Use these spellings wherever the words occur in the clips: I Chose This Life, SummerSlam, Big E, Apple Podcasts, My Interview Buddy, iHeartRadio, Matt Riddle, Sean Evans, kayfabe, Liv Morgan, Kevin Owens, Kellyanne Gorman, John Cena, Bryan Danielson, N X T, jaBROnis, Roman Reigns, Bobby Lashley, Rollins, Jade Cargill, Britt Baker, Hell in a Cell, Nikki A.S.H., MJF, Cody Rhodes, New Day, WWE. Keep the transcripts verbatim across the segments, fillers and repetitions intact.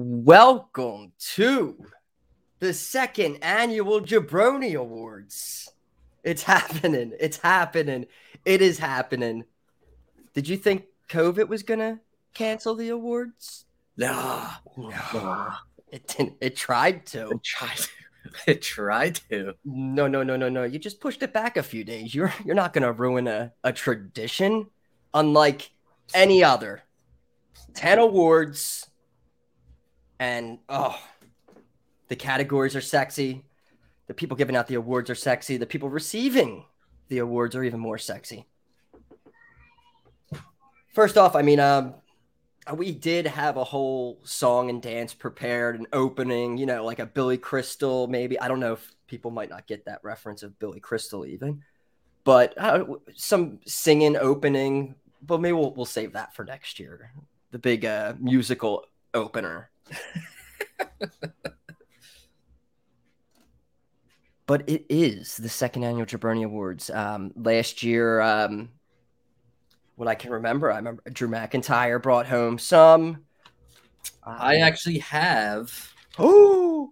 Welcome to the second annual jaBROni Awards. It's happening. It's happening. It is happening. Did you think COVID was going to cancel the awards? No. No. no. It didn't. It tried to. It tried to. It tried to. No, no, no, no, no. You just pushed it back a few days. You're you're not going to ruin a, a tradition unlike any other. ten awards. And, oh, the categories are sexy. The people giving out the awards are sexy. The people receiving the awards are even more sexy. First off, I mean, um, we did have a whole song and dance prepared, an opening, you know, like a Billy Crystal maybe. I don't know if people might not get that reference of Billy Crystal even. But uh, some singing opening. But maybe we'll, we'll save that for next year. The big uh, musical opener. But it is the second annual jaBROni Awards. Um, last year, um, what I can remember, I remember Drew McIntyre brought home some. Uh, I actually have oh,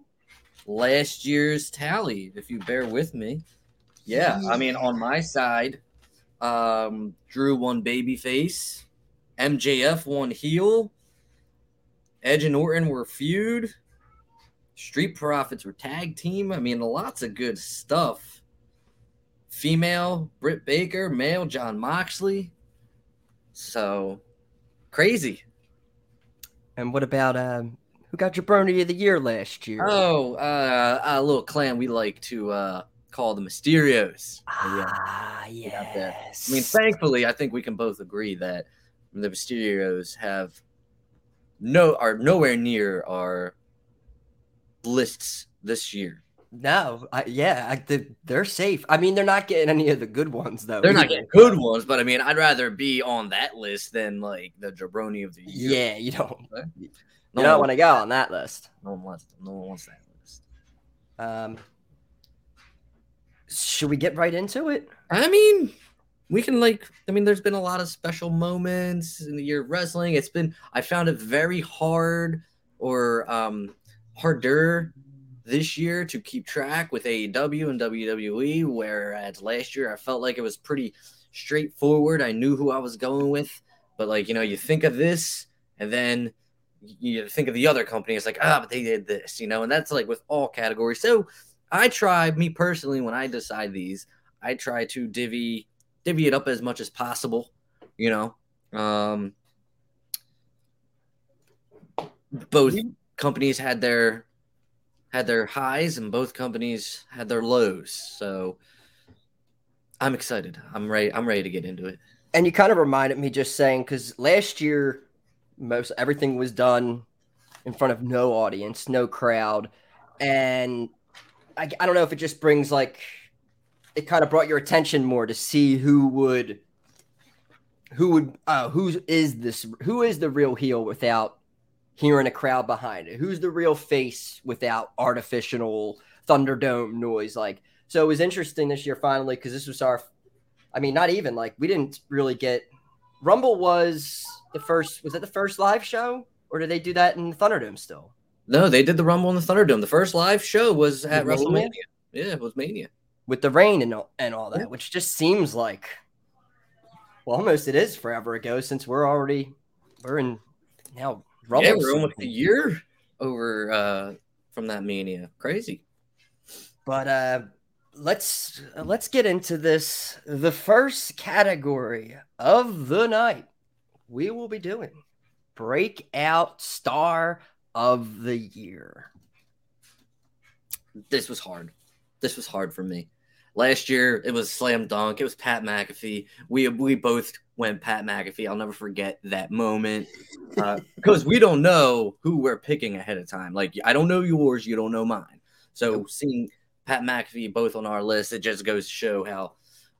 last year's tally, if you bear with me. Yeah, I mean, on my side, um, Drew won babyface, M J F won heel, Edge and Orton were feud. Street Profits were tag team. I mean, lots of good stuff. Female, Britt Baker. Male, John Moxley. So, crazy. And what about uh, who got jaBROni of the year last year? Oh, uh, a little clan we like to uh, call the Mysterios. Ah, yeah. Yes. I mean, thankfully, I think we can both agree that the Mysterios have... No, are nowhere near our lists this year. No, I, yeah, I, they, they're safe. I mean, they're not getting any of the good ones, though. They're not getting good ones, but I mean, I'd rather be on that list than like the jaBROni of the year. Yeah, you don't. Right? You no don't want to go on that list. No one wants. No one wants that list. Um, should we get right into it? I mean. We can, like, I mean, there's been a lot of special moments in the year of wrestling. It's been, I found it very hard or um, harder this year to keep track with A E W and W W E, whereas last year I felt like it was pretty straightforward. I knew who I was going with. But, like, you know, you think of this, and then you think of the other company. It's like, ah, but they did this, you know, and that's, like, with all categories. So I try, me personally, when I decide these, I try to divvy... divvy it up as much as possible, you know. Um, both companies had their had their highs, and both companies had their lows. So I'm excited. I'm ready. I'm ready to get into it. And you kind of reminded me just saying because last year, most everything was done in front of no audience, no crowd, and I, I don't know if it just brings like. It kind of brought your attention more to see who would, who would, uh, who is this, who is the real heel without hearing a crowd behind it? Who's the real face without artificial Thunderdome noise? Like, so it was interesting this year finally because this was our, I mean, not even like we didn't really get Rumble was the first. Was it the first live show, or did they do that in the Thunderdome still? No, they did the Rumble in the Thunderdome. The first live show was at was WrestleMania. Mania? Yeah, it was Mania. With the rain and all, and all that, which just seems like, well, almost it is forever ago since we're already, we're in now. Rumble yeah, we're almost a year over uh, from that Mania. Crazy. But uh, let's uh, let's get into this. The first category of the night we will be doing Breakout Star of the Year. This was hard. This was hard for me. Last year, it was slam dunk. It was Pat McAfee. We we both went Pat McAfee. I'll never forget that moment uh, because we don't know who we're picking ahead of time. Like, I don't know yours. You don't know mine. So seeing Pat McAfee both on our list, it just goes to show how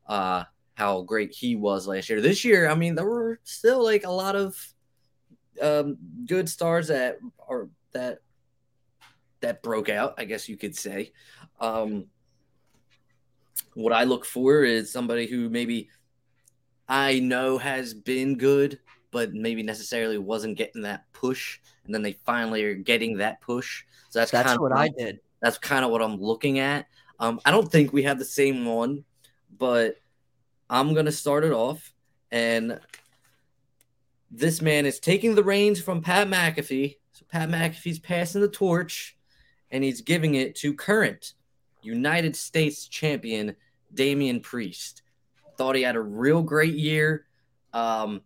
uh, how great he was last year. This year, I mean, there were still like a lot of um, good stars that are that that broke out, I guess you could say. Um, what I look for is somebody who maybe I know has been good but maybe necessarily wasn't getting that push, and then they finally are getting that push. So that's, that's kind of what I did. That's kind of what I'm looking at. Um, I don't think we have the same one, but I'm going to start it off. And this man is taking the reins from Pat McAfee. So Pat McAfee's passing the torch, and he's giving it to current United States champion Damian Priest. Thought he had a real great year um,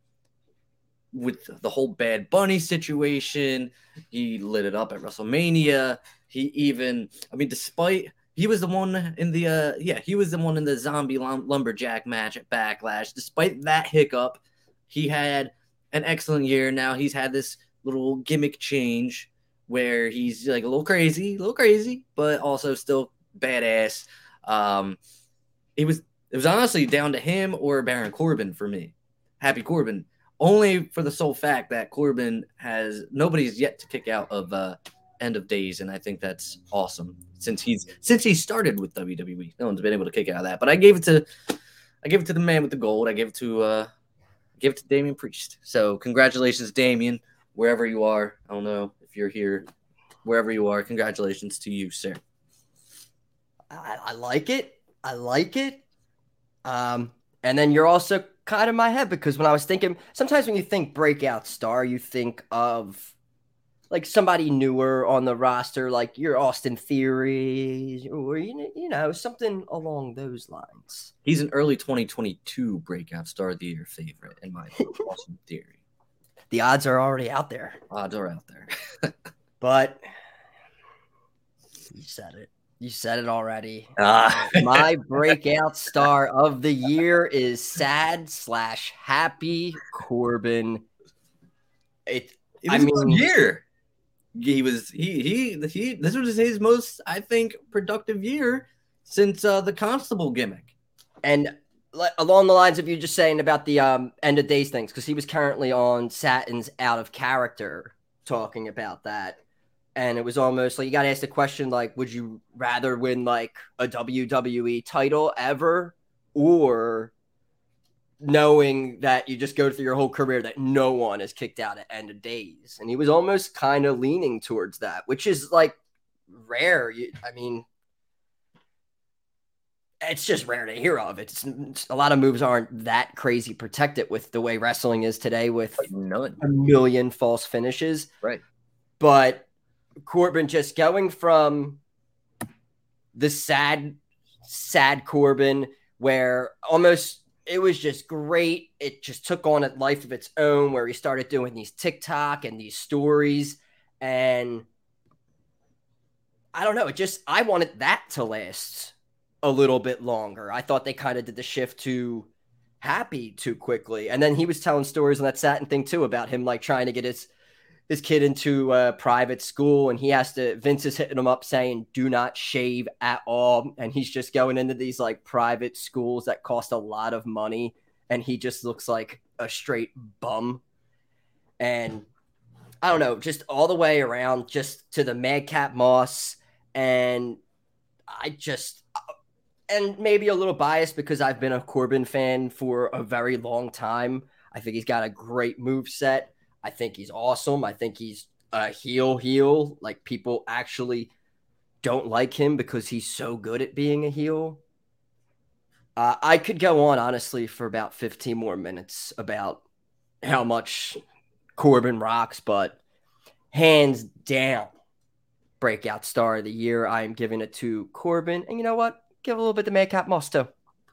with the whole Bad Bunny situation. He lit it up at WrestleMania. He even, I mean, despite... He was the one in the uh, yeah. He was the one in the zombie lumberjack match at Backlash. Despite that hiccup, he had an excellent year. Now he's had this little gimmick change where he's like a little crazy, a little crazy, but also still badass. Um, it was it was honestly down to him or Baron Corbin for me. Happy Corbin, only for the sole fact that Corbin has nobody's yet to kick out of uh, End of Days, and I think that's awesome. Since he's since he started with W W E, no one's been able to kick out of that. But I gave it to, I gave it to the man with the gold. I gave it to, uh, give it to Damian Priest. So congratulations, Damian, wherever you are. I don't know if you're here, wherever you are. Congratulations to you, sir. I, I like it. I like it. Um, and then you're also caught in my head because when I was thinking, sometimes when you think breakout star, you think of. Like somebody newer on the roster, like your Austin Theories, or you you know something along those lines. He's an early twenty twenty-two breakout star of the year favorite in my Austin Theory. The odds are already out there. Odds are out there. But you said it. You said it already. Uh. My breakout star of the year is sad slash happy Corbin. It. It was I mean, a good year. He was he he he. This was his most, I think, productive year since uh, the Constable gimmick. And along the lines of you just saying about the um, End of Days things, because he was currently on Satin's Out of Character talking about that, and it was almost like you got asked a question like, "Would you rather win like a W W E title ever, or?" Knowing that you just go through your whole career that no one is kicked out at End of Days. And he was almost kind of leaning towards that, which is like rare. You, I mean, it's just rare to hear of. It's, it's a lot of moves aren't that crazy protected with the way wrestling is today with none. a million false finishes. Right. But Corbin just going from the sad, sad Corbin where almost it was just great. It just took on a life of its own where he started doing these TikTok and these stories. And I don't know. It just, I wanted that to last a little bit longer. I thought they kind of did the shift to happy too quickly. And then he was telling stories on that Satin thing too, about him like trying to get his, his kid into a private school. And he has to, Vince is hitting him up saying, do not shave at all. And he's just going into these like private schools that cost a lot of money. And he just looks like a straight bum. And I don't know, just all the way around, just to the Madcap Moss. And I just, and maybe a little biased because I've been a Corbin fan for a very long time. I think he's got a great moveset. I think he's awesome. I think he's a heel heel. Like people actually don't like him because he's so good at being a heel. Uh, I could go on, honestly, for about fifteen more minutes about how much Corbin rocks, but hands down, breakout star of the year. I am giving it to Corbin. And you know what? Give a little bit to Madcap Moss too.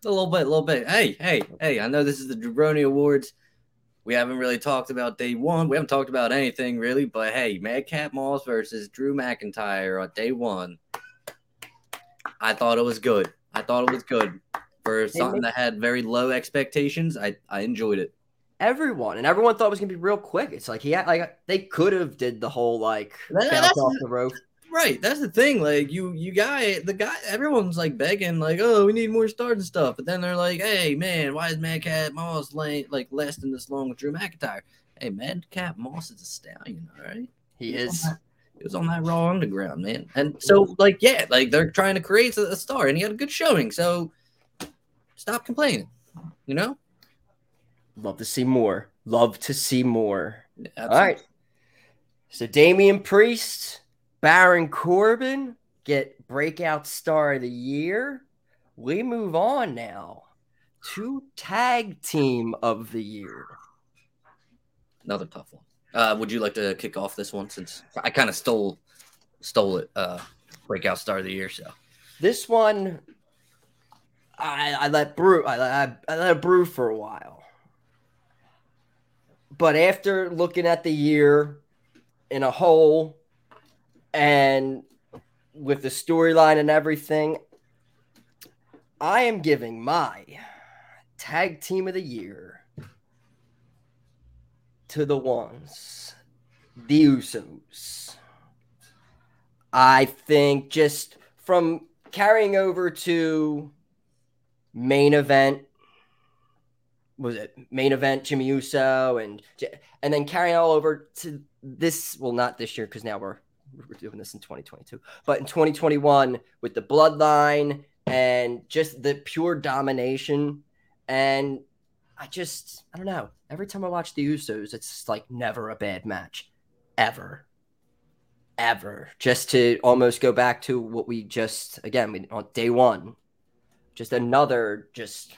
A little bit, a little bit. Hey, hey, hey, I know this is the jaBROni Awards. We haven't really talked about day one. We haven't talked about anything really, but hey, Madcap Moss versus Drew McIntyre on day one. I thought it was good. I thought it was good for something that had very low expectations. I, I enjoyed it. Everyone and everyone thought it was gonna be real quick. It's like he had, like they could have did the whole like that, bounce off the rope. Right, that's the thing. Like you, you guy, the guy, everyone's like begging, like, "Oh, we need more stars and stuff." But then they're like, "Hey, man, why is Madcap Moss lane, like lasting this long with Drew McIntyre?" Hey, Madcap Moss is a stallion, all right. He, he is. That, he was on that Raw Underground, man. And so, like, yeah, like they're trying to create a, a star, and he had a good showing. So, stop complaining. You know. Love to see more. Love to see more. Absolutely. All right. So Damian Priest, Baron Corbin get breakout star of the year. We move on now to tag team of the year. Another tough one. Uh, would you like to kick off this one since I kind of stole stole it? Uh, breakout star of the year. So this one, I, I let brew. I, I, I let it brew for a while, but after looking at the year in a whole and with the storyline and everything, I am giving my tag team of the year to the ones, the Usos. I think just from carrying over to main event, was it main event Jimmy Uso and and then carrying all over to this, well, not this year because now we're we're doing this in twenty twenty-two, but in twenty twenty-one with the Bloodline and just the pure domination. And I just, I don't know. Every time I watch the Usos, it's like never a bad match. Ever. Ever. Just to almost go back to what we just, again, we, on day one. Just another, just,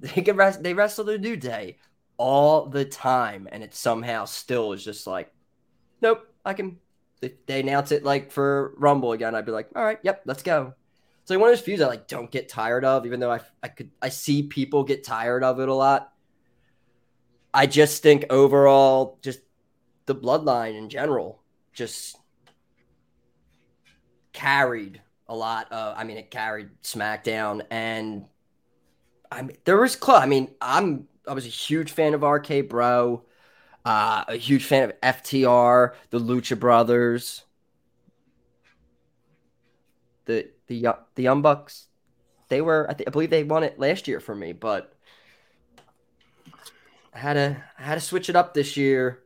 they can rest, they wrestle the New Day all the time. And it somehow still is just like, nope, I can, they, they announce it like for Rumble again. I'd be like, all right, yep, let's go. It's like one of those feuds I like don't get tired of, even though I I could I see people get tired of it a lot. I just think overall, just the Bloodline in general, just carried a lot of. I mean, it carried SmackDown, and I mean there was close. I mean, I'm I was a huge fan of R K Bro, uh, a huge fan of F T R, the Lucha Brothers, the. The the Young Bucks, they were I, th- I believe they won it last year for me, but I had to I had to switch it up this year.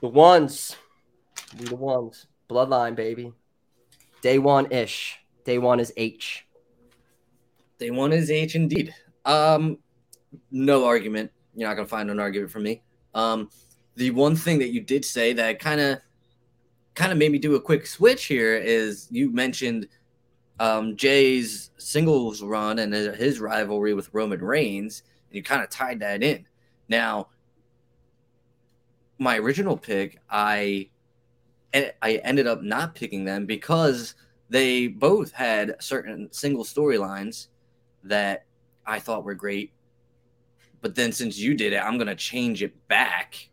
The ones, we the ones, Bloodline baby, day one ish. Day one is H. Day one is H indeed. Um, no argument. You're not gonna find an argument from me. Um, the one thing that you did say that kind of kind of made me do a quick switch here is you mentioned. Um, Jay's singles run and his rivalry with Roman Reigns, and you kind of tied that in. Now, my original pick, I I ended up not picking them because they both had certain single storylines that I thought were great. But then since you did it, I'm going to change it back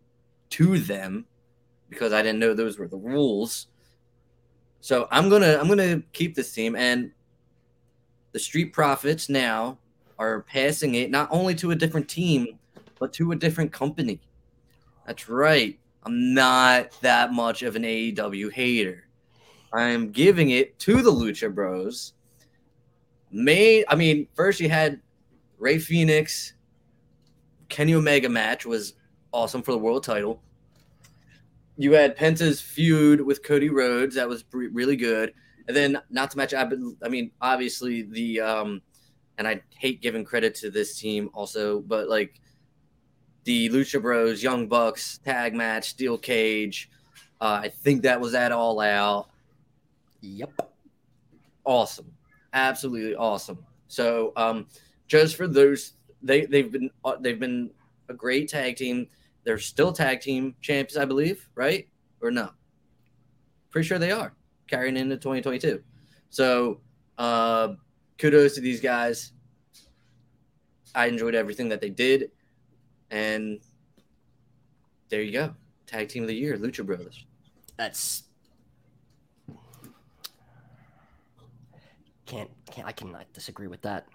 to them because I didn't know those were the rules. So I'm gonna I'm gonna keep this team, and the Street Profits now are passing it not only to a different team, but to a different company. That's right. I'm not that much of an A E W hater. I'm giving it to the Lucha Bros. May I mean first you had Rey Fénix, Kenny Omega match was awesome for the world title. You had Penta's feud with Cody Rhodes. That was re- really good. And then not to mention, I mean, obviously the, um, and I hate giving credit to this team also, but like the Lucha Bros, Young Bucks, tag match, steel cage. Uh, I think that was at All Out. Yep. Awesome. Absolutely awesome. So um, just for those, they, they've been, they've been a great tag team. They're still tag team champs, I believe, right? Or no? Pretty sure they are, carrying into twenty twenty-two. So uh, kudos to these guys. I enjoyed everything that they did. And there you go. Tag team of the year, Lucha Brothers. That's... Can't, can't, I cannot disagree with that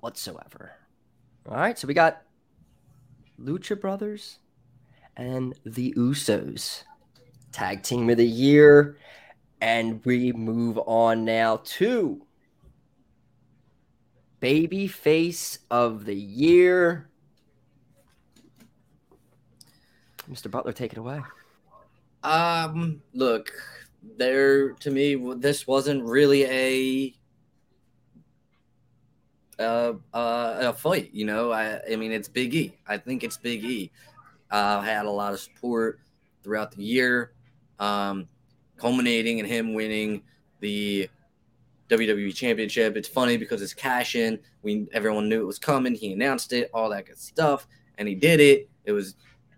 whatsoever. All right, so we got Lucha Brothers and the Usos, tag team of the year. And we move on now to babyface of the year. Mister Butler, take it away. Um, look, there to me, this wasn't really a uh, uh, a fight. You know, I, I mean, it's Big E. I think it's Big E. uh, had a lot of support throughout the year, um, culminating in him winning the W W E Championship. It's funny because it's cash-in. We everyone knew it was coming. He announced it, all that good stuff, and he did it. It was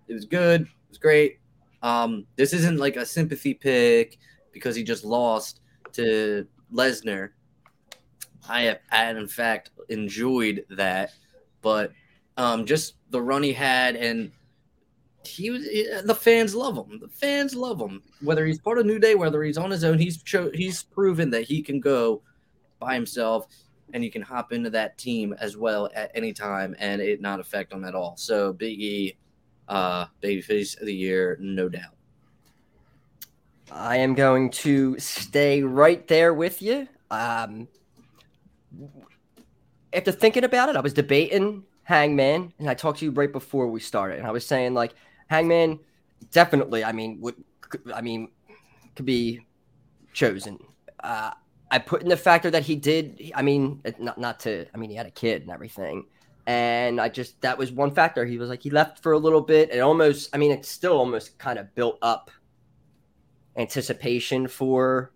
it was good. It was great. Um, this isn't like a sympathy pick because he just lost to Lesnar. I have, I had, in fact, enjoyed that, but um, just the run he had, and he was the fans love him. The fans love him. Whether he's part of New Day, whether he's on his own, he's cho- he's proven that he can go by himself, and you can hop into that team as well at any time, and it not affect him at all. So Big E, uh, babyface of the year, no doubt. I am going to stay right there with you. Um, after thinking about it, I was debating Hangman, and I talked to you right before we started, and I was saying, like, Hangman definitely, I mean, would, I mean, could be chosen. Uh, I put in the factor that he did, I mean, not not to, I mean, he had a kid and everything, and I just, that was one factor. He was like, he left for a little bit. It almost, I mean, it's still almost kind of built up anticipation for,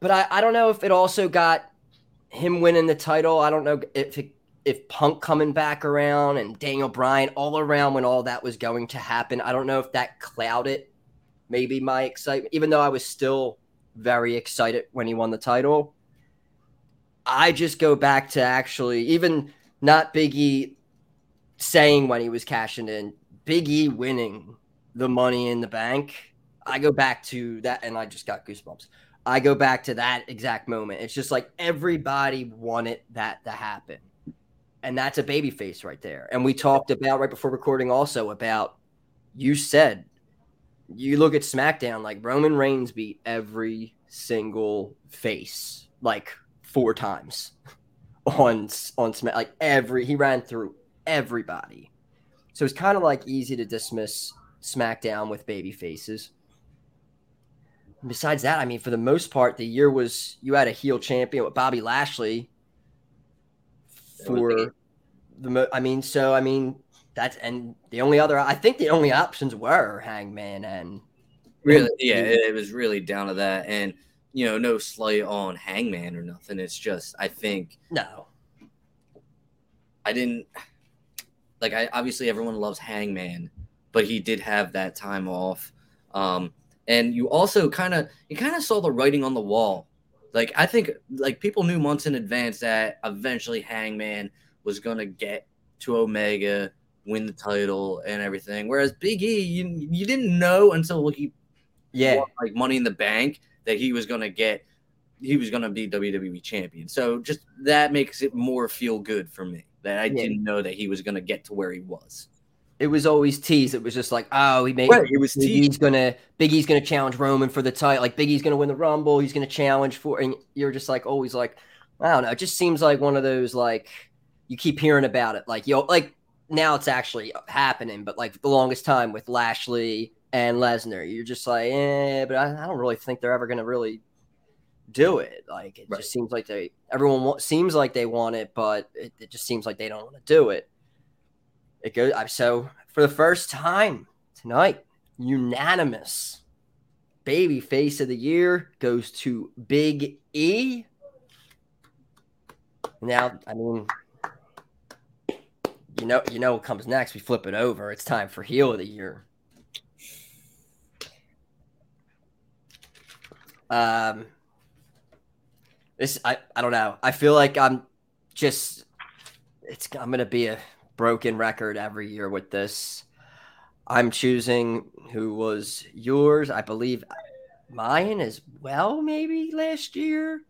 but I, I don't know if it also got him winning the title. I don't know if it, if Punk coming back around and Daniel Bryan all around when all that was going to happen. I don't know if that clouded maybe my excitement, even though I was still very excited when he won the title. I just go back to actually even not Big E saying when he was cashing in, Big E winning the Money in the Bank. I go back to that, and I just got goosebumps. I go back to that exact moment. It's just like everybody wanted that to happen. And that's a babyface right there. And we talked about right before recording also about, you said, you look at SmackDown, like Roman Reigns beat every single face like four times on, on SmackDown. Like every, he ran through everybody. So it's kind of like easy to dismiss SmackDown with babyfaces. Besides that, I mean, for the most part, the year was, you had a heel champion with Bobby Lashley. For the, mo- I mean, so I mean, that's, and the only other, I think the only options were Hangman and really, yeah, it, it was really down to that. And you know, no slight on Hangman or nothing. It's just, I think, no, I didn't like, I obviously everyone loves Hangman, but he did have that time off. Um, and you also kind of, you kind of saw the writing on the wall. Like, I think, like, people knew months in advance that eventually Hangman was going to get to Omega, win the title, and everything. Whereas Big E, you, you didn't know until he yeah, won, like, Money in the Bank that he was going to get, he was going to be W W E champion. So just that makes it more feel good for me that I yeah. didn't know that he was going to get to where he was. It was always teased. It was just like, oh, he made right, it was Biggie's gonna Biggie's gonna challenge Roman for the title. Like Biggie's gonna win the Rumble. He's gonna challenge for, and you're just like always like, I don't know. It just seems like one of those like you keep hearing about it. Like yo, like now it's actually happening. But like the longest time with Lashley and Lesnar, you're just like, eh. But I, I don't really think they're ever gonna really do it. Like it right. just seems like they everyone wa- seems like they want it, but it, it just seems like they don't want to do it. It goes, so for the first time tonight, unanimous baby face of the year goes to Big E. Now, I mean, you know, you know what comes next. We flip it over. It's time for heel of the year. Um, this I I don't know. I feel like I'm just it's I'm gonna be a broken record every year with this. I'm choosing who was yours. I believe mine as well, maybe last year.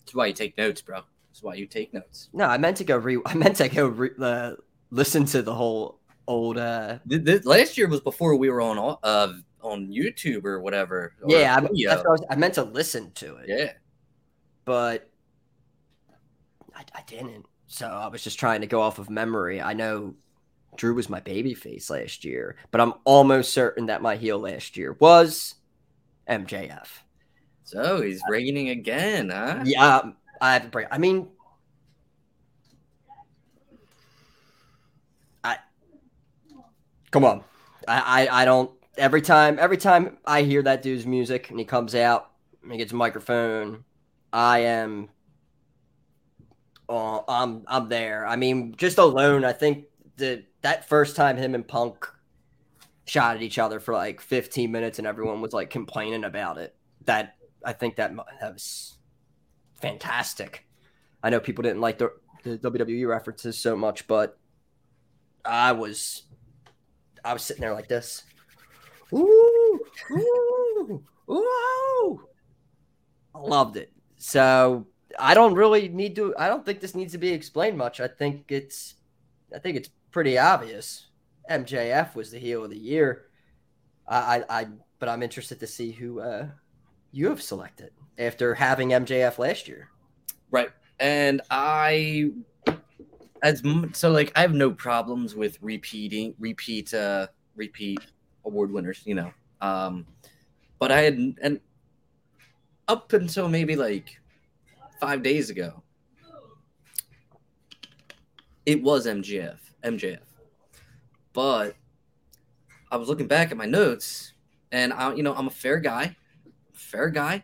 That's why you take notes, bro. That's why you take notes. No, I meant to go re. I meant to go re- uh, listen to the whole old. Uh... Th- th- last year was before we were on uh, on YouTube or whatever. Or yeah, I, that's what I, was, I meant to listen to it. Yeah, but I, I didn't. So I was just trying to go off of memory. I know Drew was my babyface last year, but I'm almost certain that my heel last year was M J F. So he's uh, reigning again, huh? Yeah, I have to break. I mean, I Come on. I, I, I don't – every time every time I hear that dude's music and he comes out and he gets a microphone, I am oh, – I'm, I'm there. I mean, just alone, I think the, that first time him and Punk shot at each other for like fifteen minutes and everyone was like complaining about it, that I think that, that was fantastic. I know people didn't like the, the W W E references so much, but I was – I was sitting there like this. Ooh, ooh, ooh. I loved it. So I don't really need to, I don't think this needs to be explained much. I think it's, I think it's pretty obvious. M J F was the heel of the year. I, I, I but I'm interested to see who uh, you have selected after having M J F last year. Right. And I, As, so, like, I have no problems with repeating, repeat, uh, repeat award winners, you know. Um, but I had, and up until maybe like five days ago, it was M J F, M J F. But I was looking back at my notes, and I, you know, I'm a fair guy, fair guy.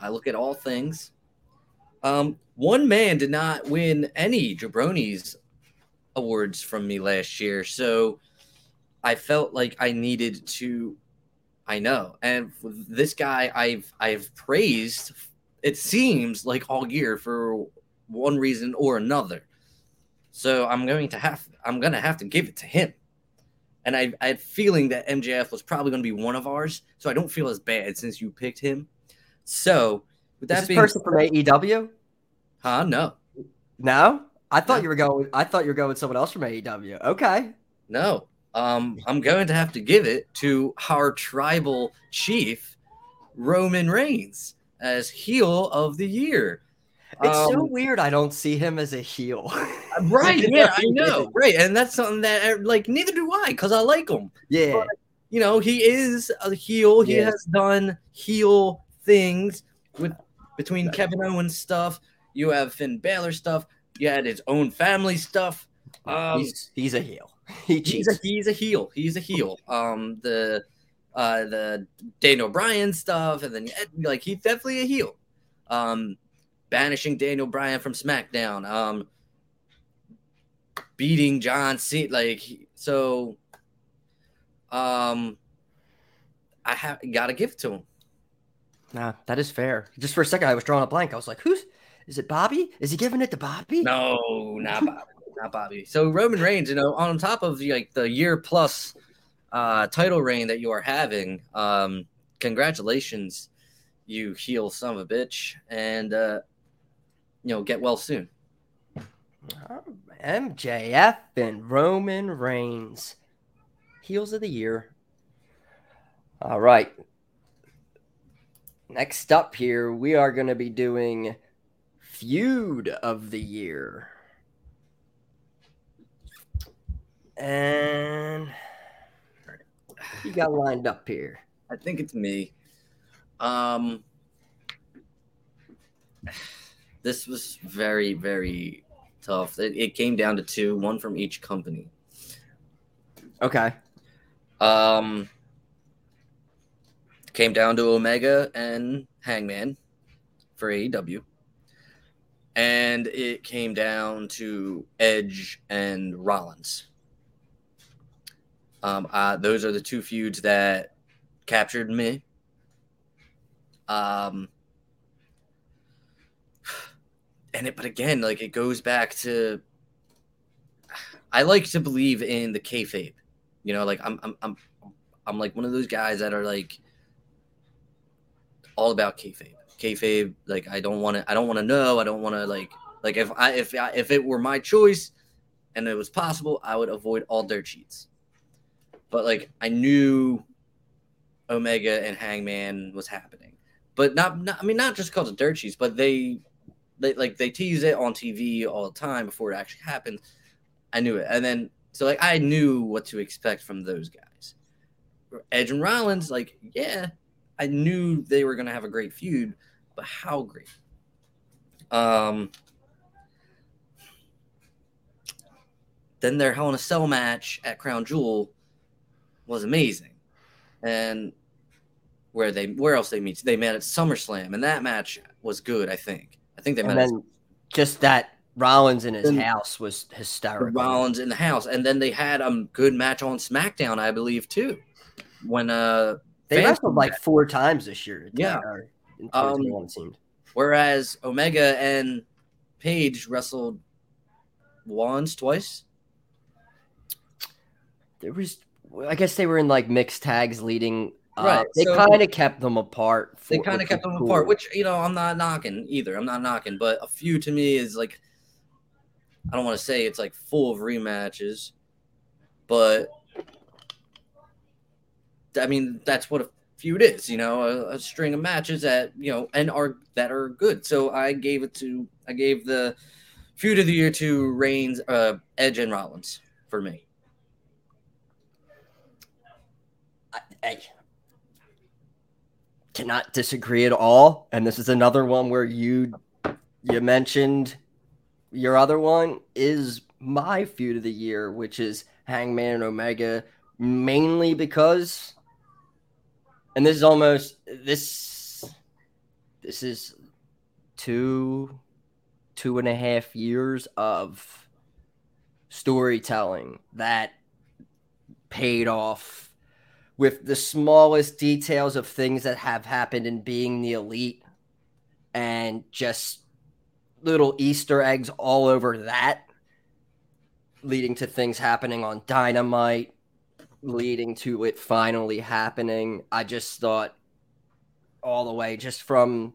I look at all things. Um, one man did not win any jaBROni's awards from me last year, so I felt like I needed to. I know, and this guy I've I've praised. It seems like all year for one reason or another. So I'm going to have I'm going to have to give it to him, and I I had a feeling that M J F was probably going to be one of ours, so I don't feel as bad since you picked him. So. Would that Is this being... person from A E W? Huh? No. No? I thought no. you were going I thought you were going with someone else from A E W. Okay. No. Um, I'm going to have to give it to our tribal chief, Roman Reigns, as heel of the year. It's um, so weird I don't see him as a heel. Right, yeah, I know. Right. And that's something that like neither do I, because I like him. Yeah. But, you know, he is a heel. He yeah. has done heel things with Between Kevin Owens stuff, you have Finn Balor stuff, you had his own family stuff. Um, he's, he's a heel. He he's, a, he's a heel. He's a heel. Um, the uh, the Daniel Bryan stuff, and then like he's definitely a heel. Um, banishing Daniel Bryan from SmackDown. Um, beating John Cena. Like so. Um, I have got to give it to him. Nah, that is fair. Just for a second, I was drawing a blank. I was like, who's – is it Bobby? Is he giving it to Bobby? No, not Bobby. Not Bobby. So Roman Reigns, you know, on top of like the year-plus uh, title reign that you are having, um, congratulations, you heel son of a bitch, and, uh, you know, get well soon. M J F and Roman Reigns. Heels of the year. All right. Next up here, we are going to be doing Feud of the Year. And you got lined up here. I think it's me. Um, this was very, very tough. It, it came down to two, one from each company. Okay. Um... Came down to Omega and Hangman for A E W. And it came down to Edge and Rollins. Um, uh, those are the two feuds that captured me. Um, and it, but again, like it goes back to, I like to believe in the kayfabe, you know, like I'm, I'm, I'm, I'm like one of those guys that are like, all about kayfabe. Kayfabe, like I don't want to. I don't want to know. I don't want to like. Like if I if I, if it were my choice, and it was possible, I would avoid all dirt sheets. But like I knew, Omega and Hangman was happening, but not. not I mean, not just because of dirt sheets, but they, they like they tease it on T V all the time before it actually happened. I knew it, and then so like I knew what to expect from those guys. Edge and Rollins, like yeah. I knew they were going to have a great feud, but how great? Um, then their Hell in a Cell match at Crown Jewel was amazing. And where they where else they meet? They met at SummerSlam, and that match was good, I think. I think they met at just that Rollins in his and house was hysterical. Rollins in the house. And then they had a good match on SmackDown, I believe, too. When uh, they wrestled like that. four times this year. Yeah. That, uh, um, whereas Omega and Paige wrestled once, twice. There was, I guess they were in like mixed tags leading. Uh, right. They so, kind of kept them apart. For, they kind of kept them cool. apart, which, you know, I'm not knocking either. I'm not knocking, but a few to me is like, I don't want to say it's like full of rematches, but I mean, that's what a feud is, you know, a, a string of matches that, you know, and are that are good. So I gave it to, I gave the feud of the year to Reigns, uh, Edge, and Rollins for me. I cannot disagree at all. And this is another one where you you mentioned your other one is my feud of the year, which is Hangman and Omega, mainly because, and this is almost this this is two two and a half years of storytelling that paid off with the smallest details of things that have happened in being the elite and just little Easter eggs all over that, leading to things happening on Dynamite, leading to it finally happening. I just thought all the way just from,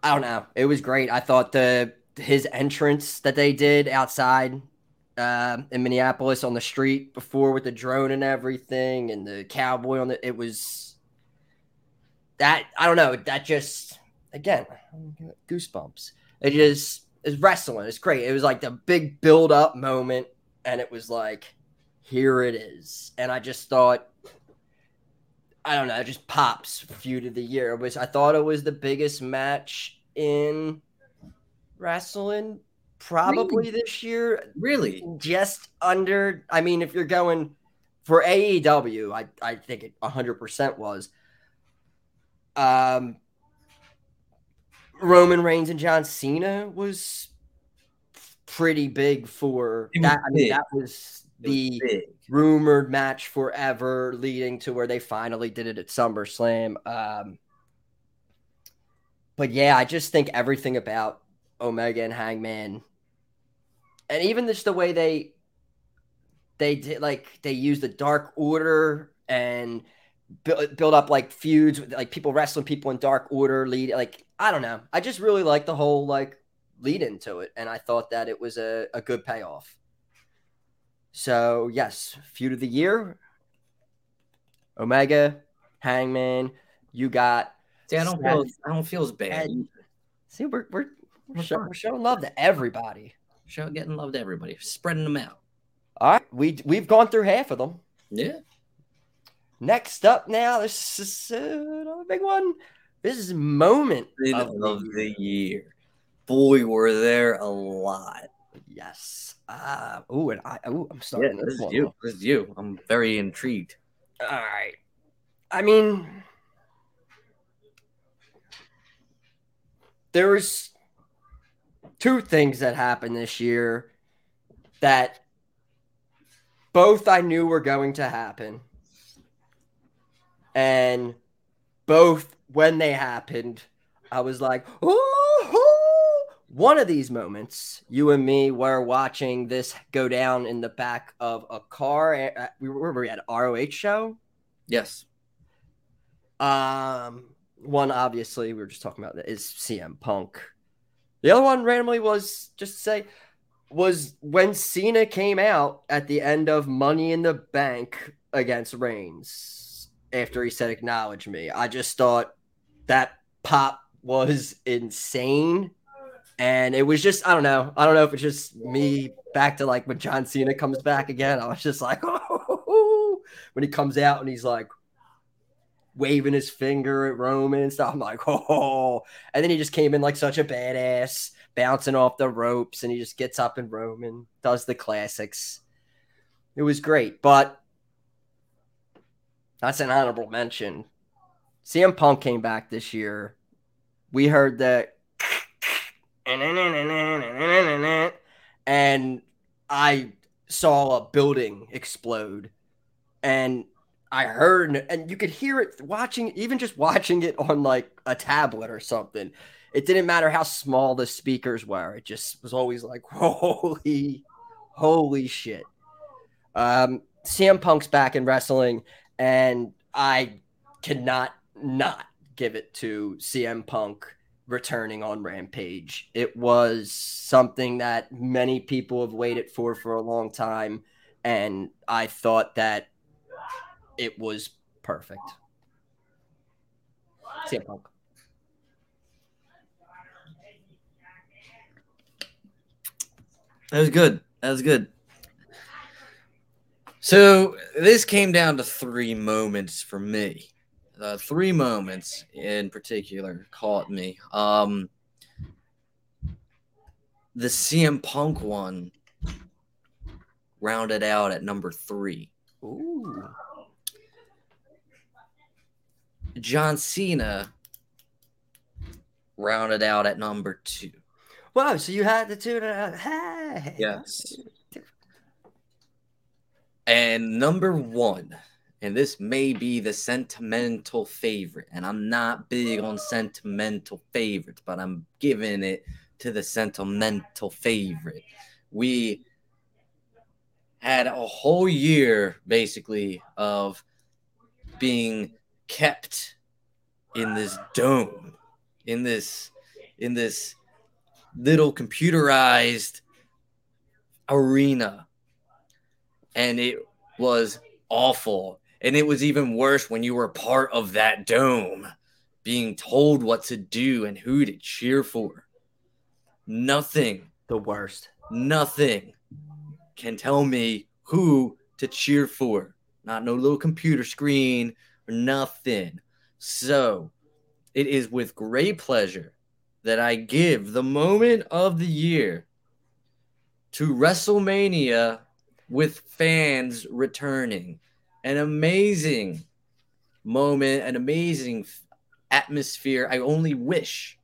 I don't know, it was great. I thought the his entrance that they did outside Uh, in Minneapolis on the street before with the drone and everything and the cowboy on the, it was that, I don't know, that just, again, goosebumps. It just is wrestling. It's great. It was like the big build up moment. And it was like, here it is. And I just thought, I don't know, it just pops feud of the year. It was, I thought it was the biggest match in wrestling. Probably really? This year, really, just under. I mean, if you're going for A E W, I, I think it one hundred percent was. Um, Roman Reigns and John Cena was pretty big for that. I mean, big. that was the was rumored match forever, leading to where they finally did it at SummerSlam. Um, but yeah, I just think everything about Omega and Hangman. And even just the way they they did, like they used the Dark Order and build, build up like feuds, with, like people wrestling people in Dark Order lead. Like I don't know, I just really like the whole like lead into it, and I thought that it was a, a good payoff. So yes, feud of the year, Omega, Hangman. You got. See, I don't Seth, feel. I don't feel as bad. And, see, we're we're. We're showing, we're showing love to everybody. Show getting love to everybody. Spreading them out. All right. We, we've gone through half of them. Yeah. Next up now, this is another big one. This is moment of, of the year. year. Boy, were there a lot. Yes. Uh, oh, and I, ooh, I'm starting yeah, this, this one. Is you. This is you. I'm very intrigued. All right. I mean, there was two things that happened this year that both I knew were going to happen. And both, when they happened, I was like, oh, one of these moments, you and me were watching this go down in the back of a car. We were, were we at an R O H show? Yes. Um, one, obviously, we were just talking about, is C M Punk. The other one randomly was, just to say, was when Cena came out at the end of Money in the Bank against Reigns after he said, acknowledge me. I just thought that pop was insane. And it was just, I don't know. I don't know if it's just me back to like when John Cena comes back again. I was just like, oh, when he comes out and he's like waving his finger at Roman and stuff. I'm like, oh. And then he just came in like such a badass, bouncing off the ropes, and he just gets up and Roman does the classics. It was great. But that's an honorable mention. C M Punk came back this year. We heard that. And I saw a building explode. And I heard, and you could hear it watching, even just watching it on like a tablet or something. It didn't matter how small the speakers were. It just was always like, holy, holy shit. Um, C M Punk's back in wrestling, and I cannot not give it to C M Punk returning on Rampage. It was something that many people have waited for for a long time, and I thought that it was perfect. C M Punk. That was good. That was good. So this came down to three moments for me. Uh, three moments in particular caught me. Um, the C M Punk one rounded out at number three. Ooh. John Cena rounded out at number two. Wow, so you had the two. To, hey. Yes. And number one, and this may be the sentimental favorite, and I'm not big on sentimental favorites, but I'm giving it to the sentimental favorite. We had a whole year, basically, of being kept in this dome, in this, in this little computerized arena. And it was awful. And it was even worse when you were part of that dome, being told what to do and who to cheer for. Nothing. The worst. Nothing can tell me who to cheer for. Not no little computer screen or nothing. So it is with great pleasure that I give the moment of the year to WrestleMania with fans returning. An amazing moment, an amazing atmosphere. I only wish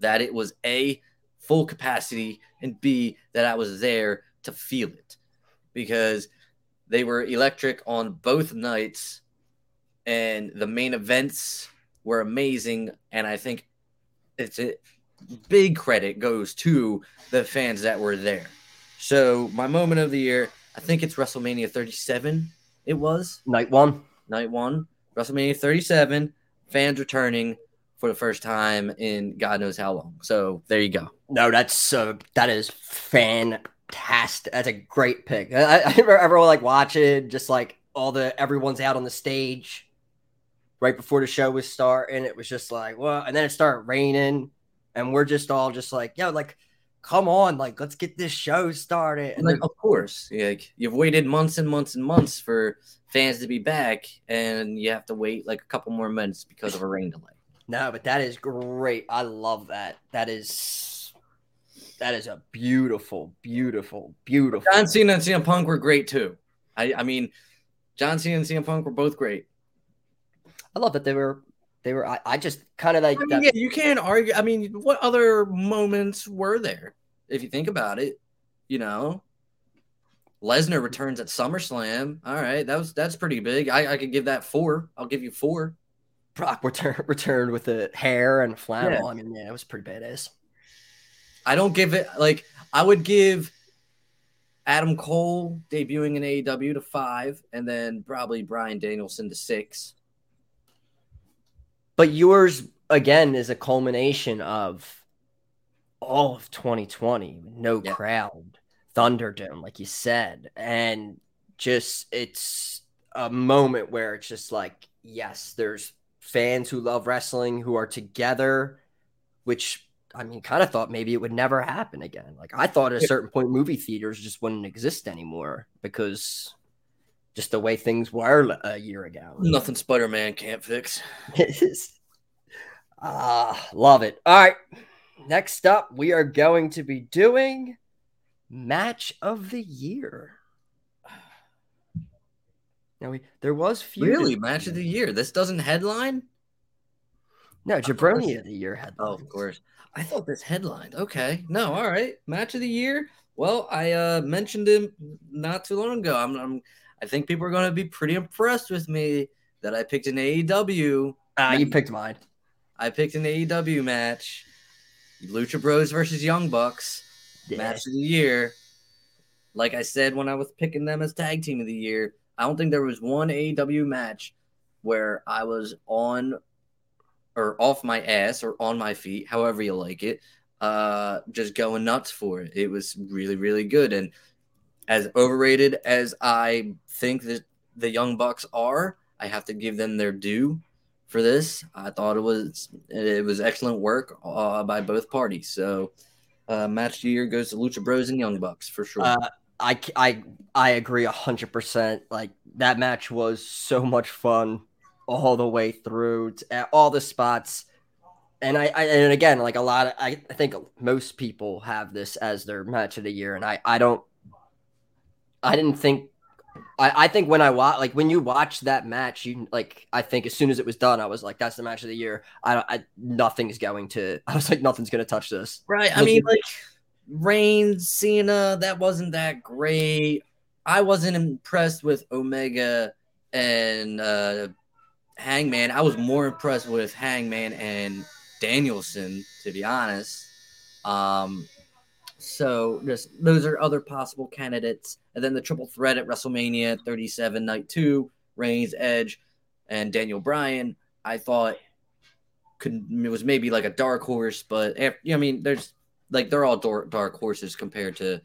that it was A, full capacity, and B, that I was there to feel it, because they were electric on both nights, and the main events were amazing. And I think it's a big credit goes to the fans that were there. So my moment of the year, I think it's WrestleMania thirty-seven. It was night one, night one, WrestleMania thirty-seven, fans returning for the first time in God knows how long. So there you go. No, that's uh, that is fantastic. That's a great pick. I, I remember everyone like watching, just like all the everyone's out on the stage right before the show was starting. It was just like, well, and then it started raining, and we're just all just like, yo, like. Come on, like, let's get this show started. And like, of course, like, you've waited months and months and months for fans to be back, and you have to wait like a couple more months because of a rain delay. No, but that is great. I love that. That is that is a beautiful, beautiful, beautiful. John Cena and C M Punk were great too. I, I mean, John Cena and C M Punk were both great. I love that they were. They were. I, I just kind of like. I mean, that. Yeah, you can't argue. I mean, what other moments were there? If you think about it, you know, Lesnar returns at SummerSlam. All right, that was that's pretty big. I, I could give that four. I'll give you four. Brock return, returned with the hair and flannel. Yeah. I mean, yeah, it was pretty badass. I don't give it like I would give Adam Cole debuting in A E W to five, and then probably Bryan Danielson to six. But yours, again, is a culmination of all of twenty twenty. No yeah. crowd. Thunderdome, like you said. And just it's a moment where it's just like, yes, there's fans who love wrestling who are together, which, I mean, kind of thought maybe it would never happen again. Like, I thought at a certain point movie theaters just wouldn't exist anymore because just the way things were a year ago. Nothing Spider-Man can't fix. Ah, love it. All right. Next up, we are going to be doing Match of the Year. Now we there was few really match of the year. This doesn't headline. No, jaBROni of the year headline. Oh, of course. I thought this headlined. Okay, no, all right. Match of the year. Well, I uh, mentioned him not too long ago. I'm, I'm I think people are going to be pretty impressed with me that I picked an A E W. Ah, uh, you picked mine. I picked an A E W match. Lucha Bros versus Young Bucks. Yeah. Match of the year. Like I said when I was picking them as tag team of the year, I don't think there was one A E W match where I was on or off my ass or on my feet, however you like it, uh, just going nuts for it. It was really, really good. And as overrated as I think that the Young Bucks are, I have to give them their due for this. I thought it was it was excellent work uh, by both parties. So uh, match of the year goes to Lucha Bros and Young Bucks for sure. Uh- I, I, I agree one hundred percent. Like, that match was so much fun all the way through, to, all the spots. And I, I and again, like a lot of, I, I think most people have this as their match of the year. And I, I don't, I didn't think, I, I think when I watch, like when you watch that match, you like, I think as soon as it was done, I was like, that's the match of the year. I don't, I, nothing's going to, I was like, nothing's going to touch this. Right. I mean, like, Reigns, Cena, that wasn't that great. I wasn't impressed with Omega and uh, Hangman. I was more impressed with Hangman and Danielson, to be honest. Um, so just those are other possible candidates. And then the triple threat at WrestleMania thirty-seven, night two, Reigns, Edge, and Daniel Bryan, I thought could it was maybe like a dark horse, but after, you know, I mean, there's Like, they're all dark, dark horses compared to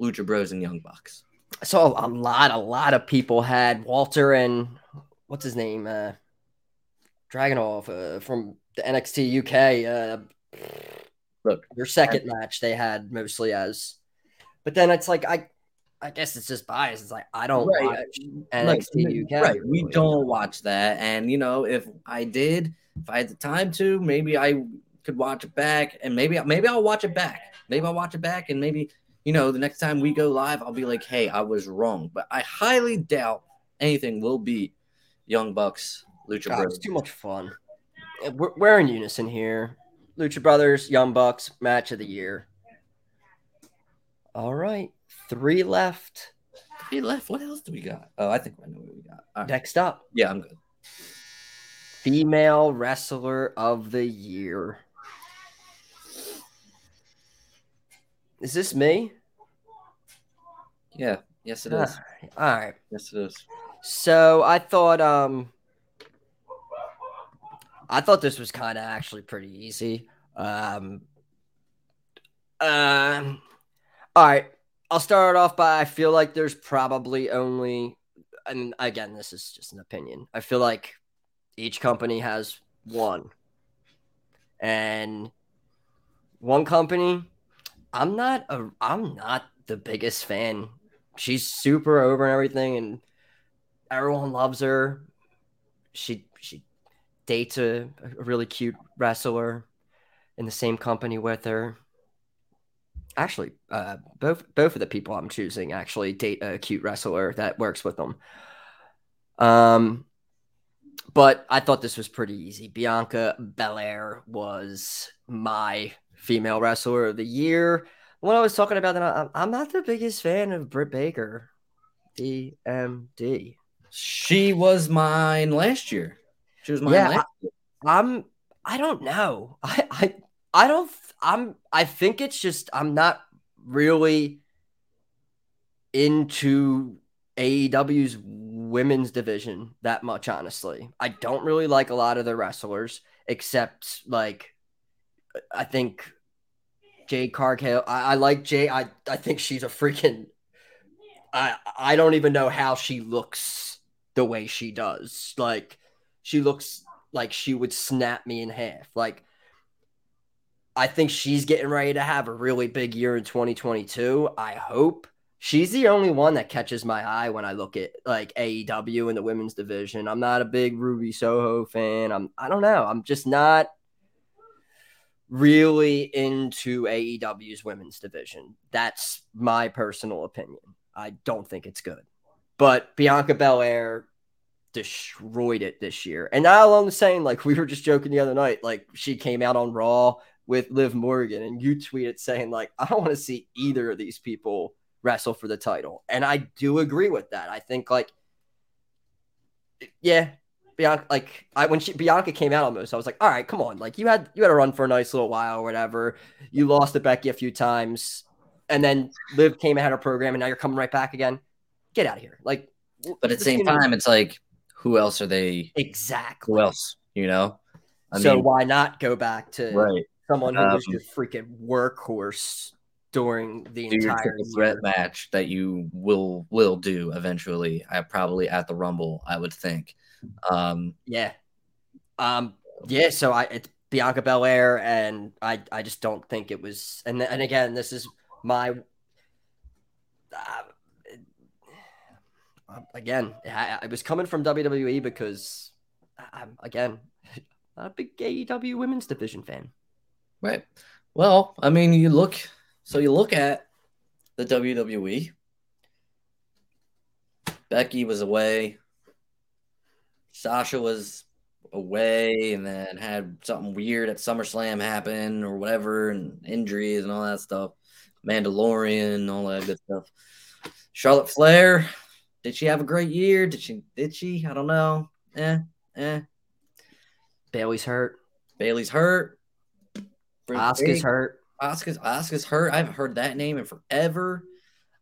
Lucha Bros and Young Bucks. I saw a lot, a lot of people had Walter and, what's his name, uh, Dragunov uh, from the N X T U K. Uh, Look, their second I, match they had mostly as. But then it's like, I I guess it's just bias. It's like, I don't right, watch N X T like, U K. Right, really. We don't watch that. And, you know, if I did, if I had the time to, maybe I – could watch it back, and maybe maybe I'll watch it back. Maybe I'll watch it back, and maybe, you know, the next time we go live, I'll be like, hey, I was wrong. But I highly doubt anything will beat Young Bucks, Lucha God, Brothers. It's too much fun. We're, we're in unison here. Lucha Brothers, Young Bucks, match of the year. All right, three left. Three left. What else do we got? Oh, I think I know what we got. All right. Next up. Yeah, I'm good. Female wrestler of the year. Is this me? Yeah. Yes, it is. Uh, all right. Yes, it is. So I thought, um, I thought this was kind of actually pretty easy. Um, um, all right. I'll start off by, I feel like there's probably only, and again, this is just an opinion. I feel like each company has one, and one company. I'm not a, I'm not the biggest fan. She's super over and everything, and everyone loves her. She she dates a, a really cute wrestler in the same company with her. Actually, uh, both both of the people I'm choosing actually date a cute wrestler that works with them. Um, but I thought this was pretty easy. Bianca Belair was my female wrestler of the year. When I was talking about that, I'm not the biggest fan of Britt Baker. D M D. She was mine last year. She was mine yeah, last year. I, I'm, I don't know. I, I, I don't, I'm, I think it's just, I'm not really into A E W's women's division that much, honestly. I don't really like a lot of the wrestlers, except like, I think Jade Cargill. I, I like Jade. I, I think she's a freaking. I I don't even know how she looks the way she does. Like, she looks like she would snap me in half. Like, I think she's getting ready to have a really big year in twenty twenty-two. I hope. She's the only one that catches my eye when I look at like A E W and the women's division. I'm not a big Ruby Soho fan. I'm I don't know. I'm just not really into A E W's women's division. That's my personal opinion. I don't think it's good. But Bianca Belair destroyed it this year. And not alone the same, like we were just joking the other night, like she came out on Raw with Liv Morgan and you tweeted saying like, I don't want to see either of these people wrestle for the title. And I do agree with that. I think like, yeah, Bianca, like I, when she, Bianca came out almost, I was like, all right, come on. Like you had, you had a run for a nice little while or whatever. You lost to Becky a few times and then Liv came out of her program and now you're coming right back again. Get out of here. Like, but at the same time, it's like, who else are they? Exactly. Who else, you know? I so mean, why not go back to right. someone who um, was your freaking workhorse during the entire threat match that you will will do eventually. I probably at the Rumble, I would think. Um, yeah. Um, yeah. So I, it's Bianca Belair, and I, I just don't think it was. And and again, this is my. Uh, Again, I was coming from W W E because I'm, again, not a big A E W women's division fan. Right. Well, I mean, you look, so you look at the W W E. Becky was away. Sasha was away and then had something weird at SummerSlam happen or whatever and injuries and all that stuff. Mandalorian, all that good stuff. Charlotte Flair. Did she have a great year? Did she? Did she? I don't know. Eh, eh. Bailey's hurt. Bailey's hurt. Asuka's hurt. Asuka's Asuka's hurt. I haven't heard that name in forever.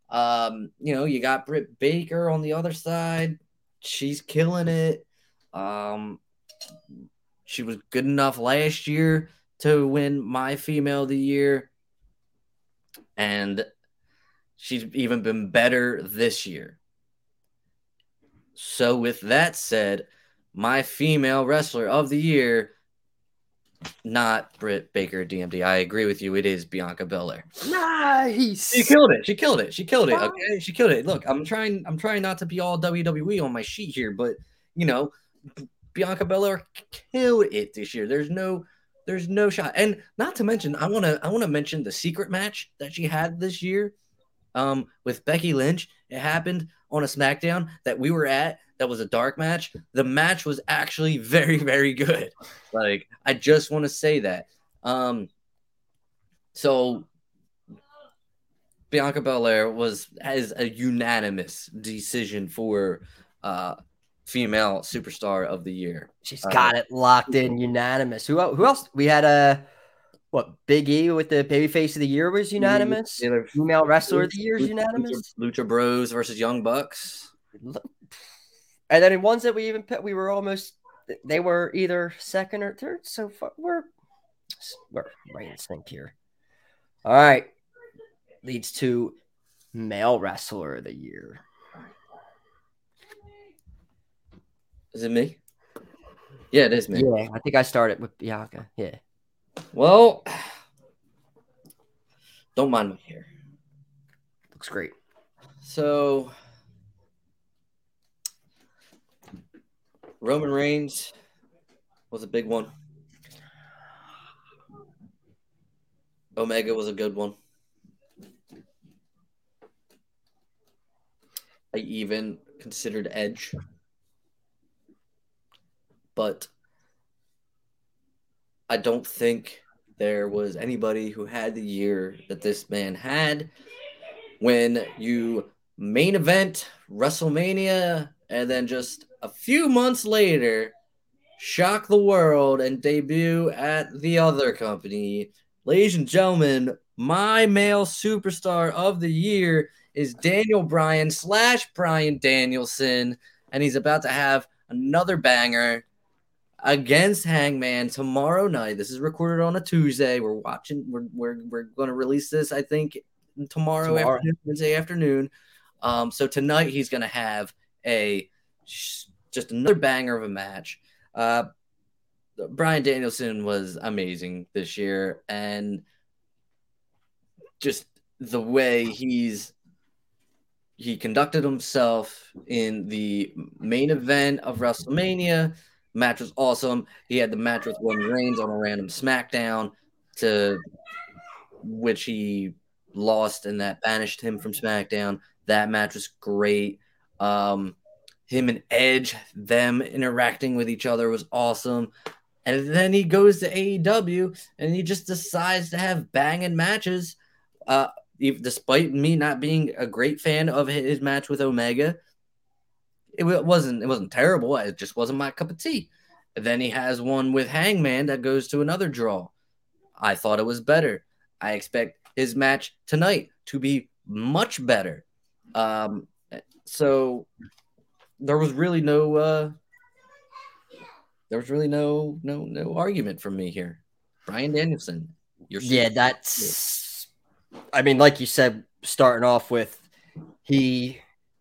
Um, you know, you got Britt Baker on the other side. She's killing it. Um, she was good enough last year to win my female of the year, and she's even been better this year. So with that said, my female wrestler of the year, not Britt Baker D M D. I agree with you. It is Bianca Belair. Nice. She killed it. She killed it. She killed it. Okay. She killed it. Look, I'm trying. I'm trying not to be all W W E on my sheet here, but you know, Bianca Belair killed it this year. There's no. There's no shot. And not to mention, I wanna. I wanna mention the secret match that she had this year, um, with Becky Lynch. It happened on a SmackDown that we were at that was a dark match. The match was actually very, very good. Like, I just want to say that. Um, so, Bianca Belair was as a unanimous decision for uh, female superstar of the year. She's got uh, it locked in, unanimous. Who, who else? We had a... What, Big E with the Babyface of the Year was unanimous? Either female Wrestler of the Year is unanimous? Lucha, Lucha Bros versus Young Bucks. And then in ones that we even put, we were almost, they were either second or third. So far, we're, we're right in sync here. All right. Leads to Male Wrestler of the Year. Is it me? Yeah, it is me. Yeah, I think I started with Bianca. Yeah. Well, don't mind my hair. Looks great. So, Roman Reigns was a big one. Omega was a good one. I even considered Edge. But... I don't think there was anybody who had the year that this man had. When you main event WrestleMania and then just a few months later, shock the world and debut at the other company. Ladies and gentlemen, my male superstar of the year is Daniel Bryan slash Bryan Danielson. And he's about to have another banger against Hangman tomorrow night. This is recorded on a Tuesday. We're watching. We're we're we're going to release this, I think, tomorrow, tomorrow. afternoon, Wednesday afternoon. Um, so tonight he's going to have a just another banger of a match. Uh, Bryan Danielson was amazing this year, and just the way he's he conducted himself in the main event of WrestleMania. Match was awesome. He had the match with Roman Reigns on a random SmackDown, to which he lost, and that banished him from SmackDown. That match was great. Um, him and Edge, them interacting with each other was awesome. And then he goes to A E W and he just decides to have banging matches. Uh, despite me not being a great fan of his match with Omega, it wasn't it wasn't terrible. It just wasn't my cup of tea. And then he has one with Hangman that goes to another draw. I thought it was better. I expect his match tonight to be much better. Um, so there was really no uh, there was really no no no argument from me here. Bryan Danielson, you're yeah, that's. I mean, like you said, starting off with he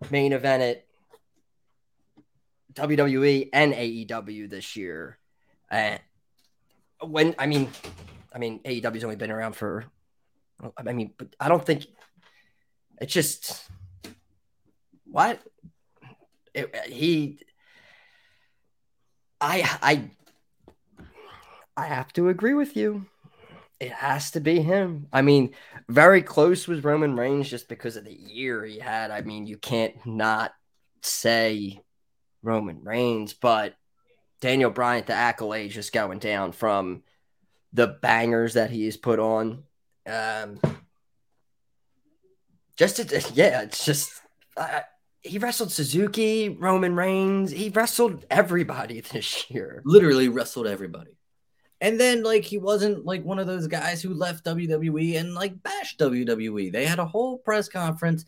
main evented W W E and A E W this year. Uh, when I mean, I mean A E W's only been around for. I mean, but I don't think it's just what it, he. I I I have to agree with you. It has to be him. I mean, very close was Roman Reigns just because of the year he had. I mean, you can't not say Roman Reigns, but Daniel Bryan, the accolades just going down from the bangers that he has put on. Um, just, to, yeah, it's just, uh, he wrestled Suzuki, Roman Reigns. He wrestled everybody this year. Literally wrestled everybody. And then, like, he wasn't, like, one of those guys who left W W E and, like, bashed W W E. They had a whole press conference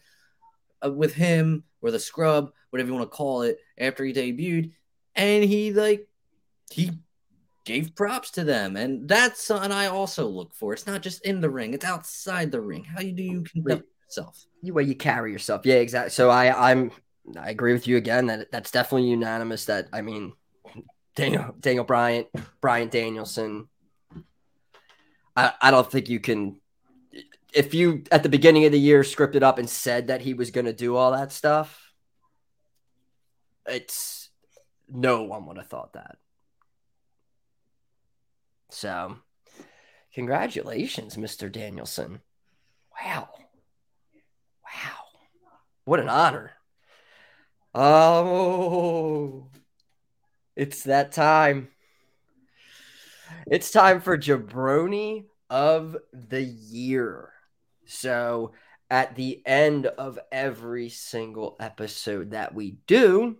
with him or the scrub, whatever you want to call it, after he debuted. And he, like, he gave props to them. And that's something I also look for. It's not just in the ring. It's outside the ring. How do you conduct yourself? The way you carry yourself. Yeah, exactly. So I, I'm, I agree with you again that that's definitely unanimous that, I mean – Daniel, Daniel Bryan, Bryan Danielson. I, I don't think you can, if you at the beginning of the year scripted up and said that he was going to do all that stuff, it's no one would have thought that. So, congratulations, Mister Danielson. Wow. Wow. What an honor. Oh. It's that time. It's time for jaBROni of the Year. So at the end of every single episode that we do,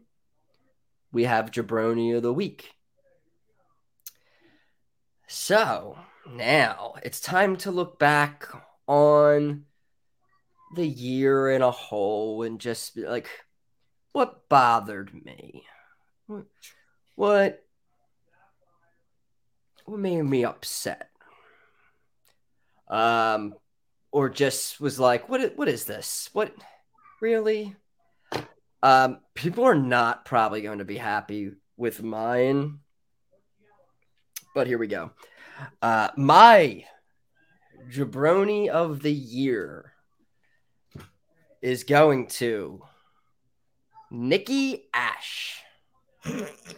we have jaBROni of the Week. So now it's time to look back on the year in a whole and just be like, what bothered me? What? What, what made me upset? Um, or just was like, what? What is this? What, really? Um, people are not probably going to be happy with mine. But here we go. Uh, my jaBROni of the Year is going to Nikki A S H.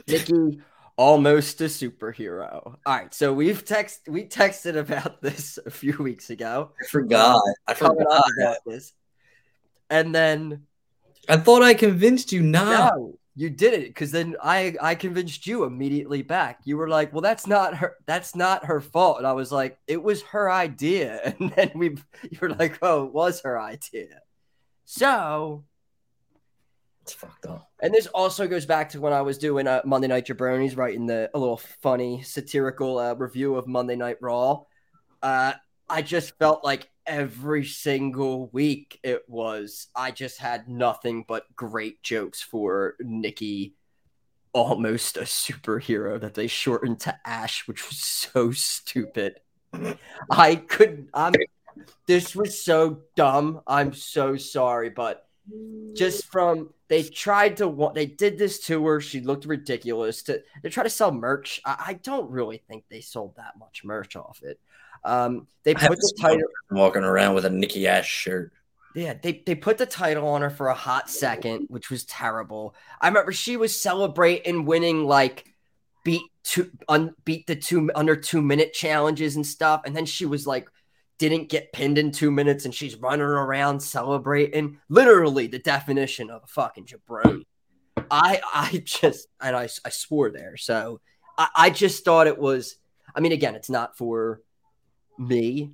Nikki, almost a superhero. All right, so we've text we texted about this a few weeks ago. I forgot. I forgot about this. And then I thought I convinced you. Not. No, you did it because then I I convinced you immediately back. You were like, "Well, that's not her. That's not her fault." And I was like, "It was her idea." And then we, you were like, "Oh, it was her idea." So. It's fucked up. And this also goes back to when I was doing uh, Monday Night jaBROnis, writing the a little funny satirical uh, review of Monday Night Raw. Uh, I just felt like every single week it was. I just had nothing but great jokes for Nikki, almost a superhero that they shortened to A S H, which was so stupid. I couldn't. I'm. This was so dumb. I'm so sorry, but. Just from they tried to they did this to her. She looked ridiculous. To they try to sell merch. I, I don't really think they sold that much merch off it. Um, they put the title walking around with a Nikki A S H shirt. Yeah, they they put the title on her for a hot second, which was terrible. I remember she was celebrating winning like beat two un, beat the two under two minute challenges and stuff, and then she was like. Didn't get pinned in two minutes, and she's running around celebrating. Literally the definition of a fucking jaBROni. I I just and I I swore there. So I, I just thought it was. I mean, again, it's not for me,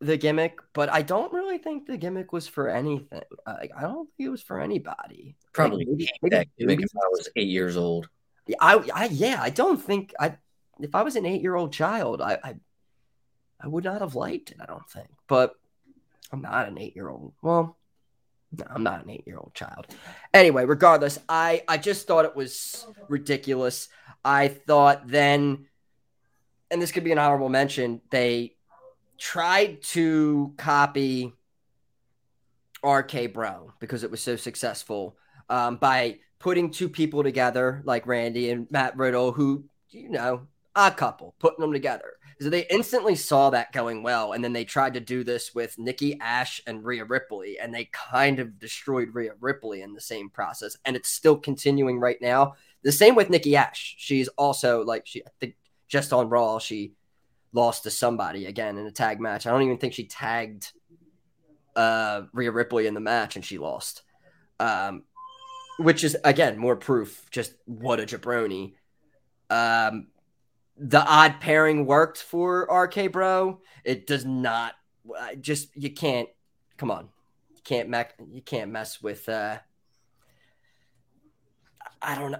the gimmick, but I don't really think the gimmick was for anything. Like, I don't think it was for anybody. Probably like, maybe, maybe that gimmick if I was eight years old. I, I yeah, I don't think I. If I was an eight-year-old child, I, I I would not have liked it. I don't think, but I'm not an eight-year-old. Well, no, I'm not an eight-year-old child. Anyway, regardless, I I just thought it was ridiculous. I thought then, and this could be an honorable mention, they tried to copy R K-Bro because it was so successful um, by putting two people together like Randy and Matt Riddle, who, you know, a couple, putting them together. So they instantly saw that going well, and then they tried to do this with Nikki A S H and Rhea Ripley, and they kind of destroyed Rhea Ripley in the same process, and it's still continuing right now. The same with Nikki A S H. She's also, like, she I think just on Raw, she lost to somebody again in a tag match. I don't even think she tagged uh, Rhea Ripley in the match, and she lost, um, which is, again, more proof just what a jabroni. Um, the odd pairing worked for R K-Bro. It does not. Just you can't. Come on, you can't. Mac, you can't mess with. Uh, I don't know.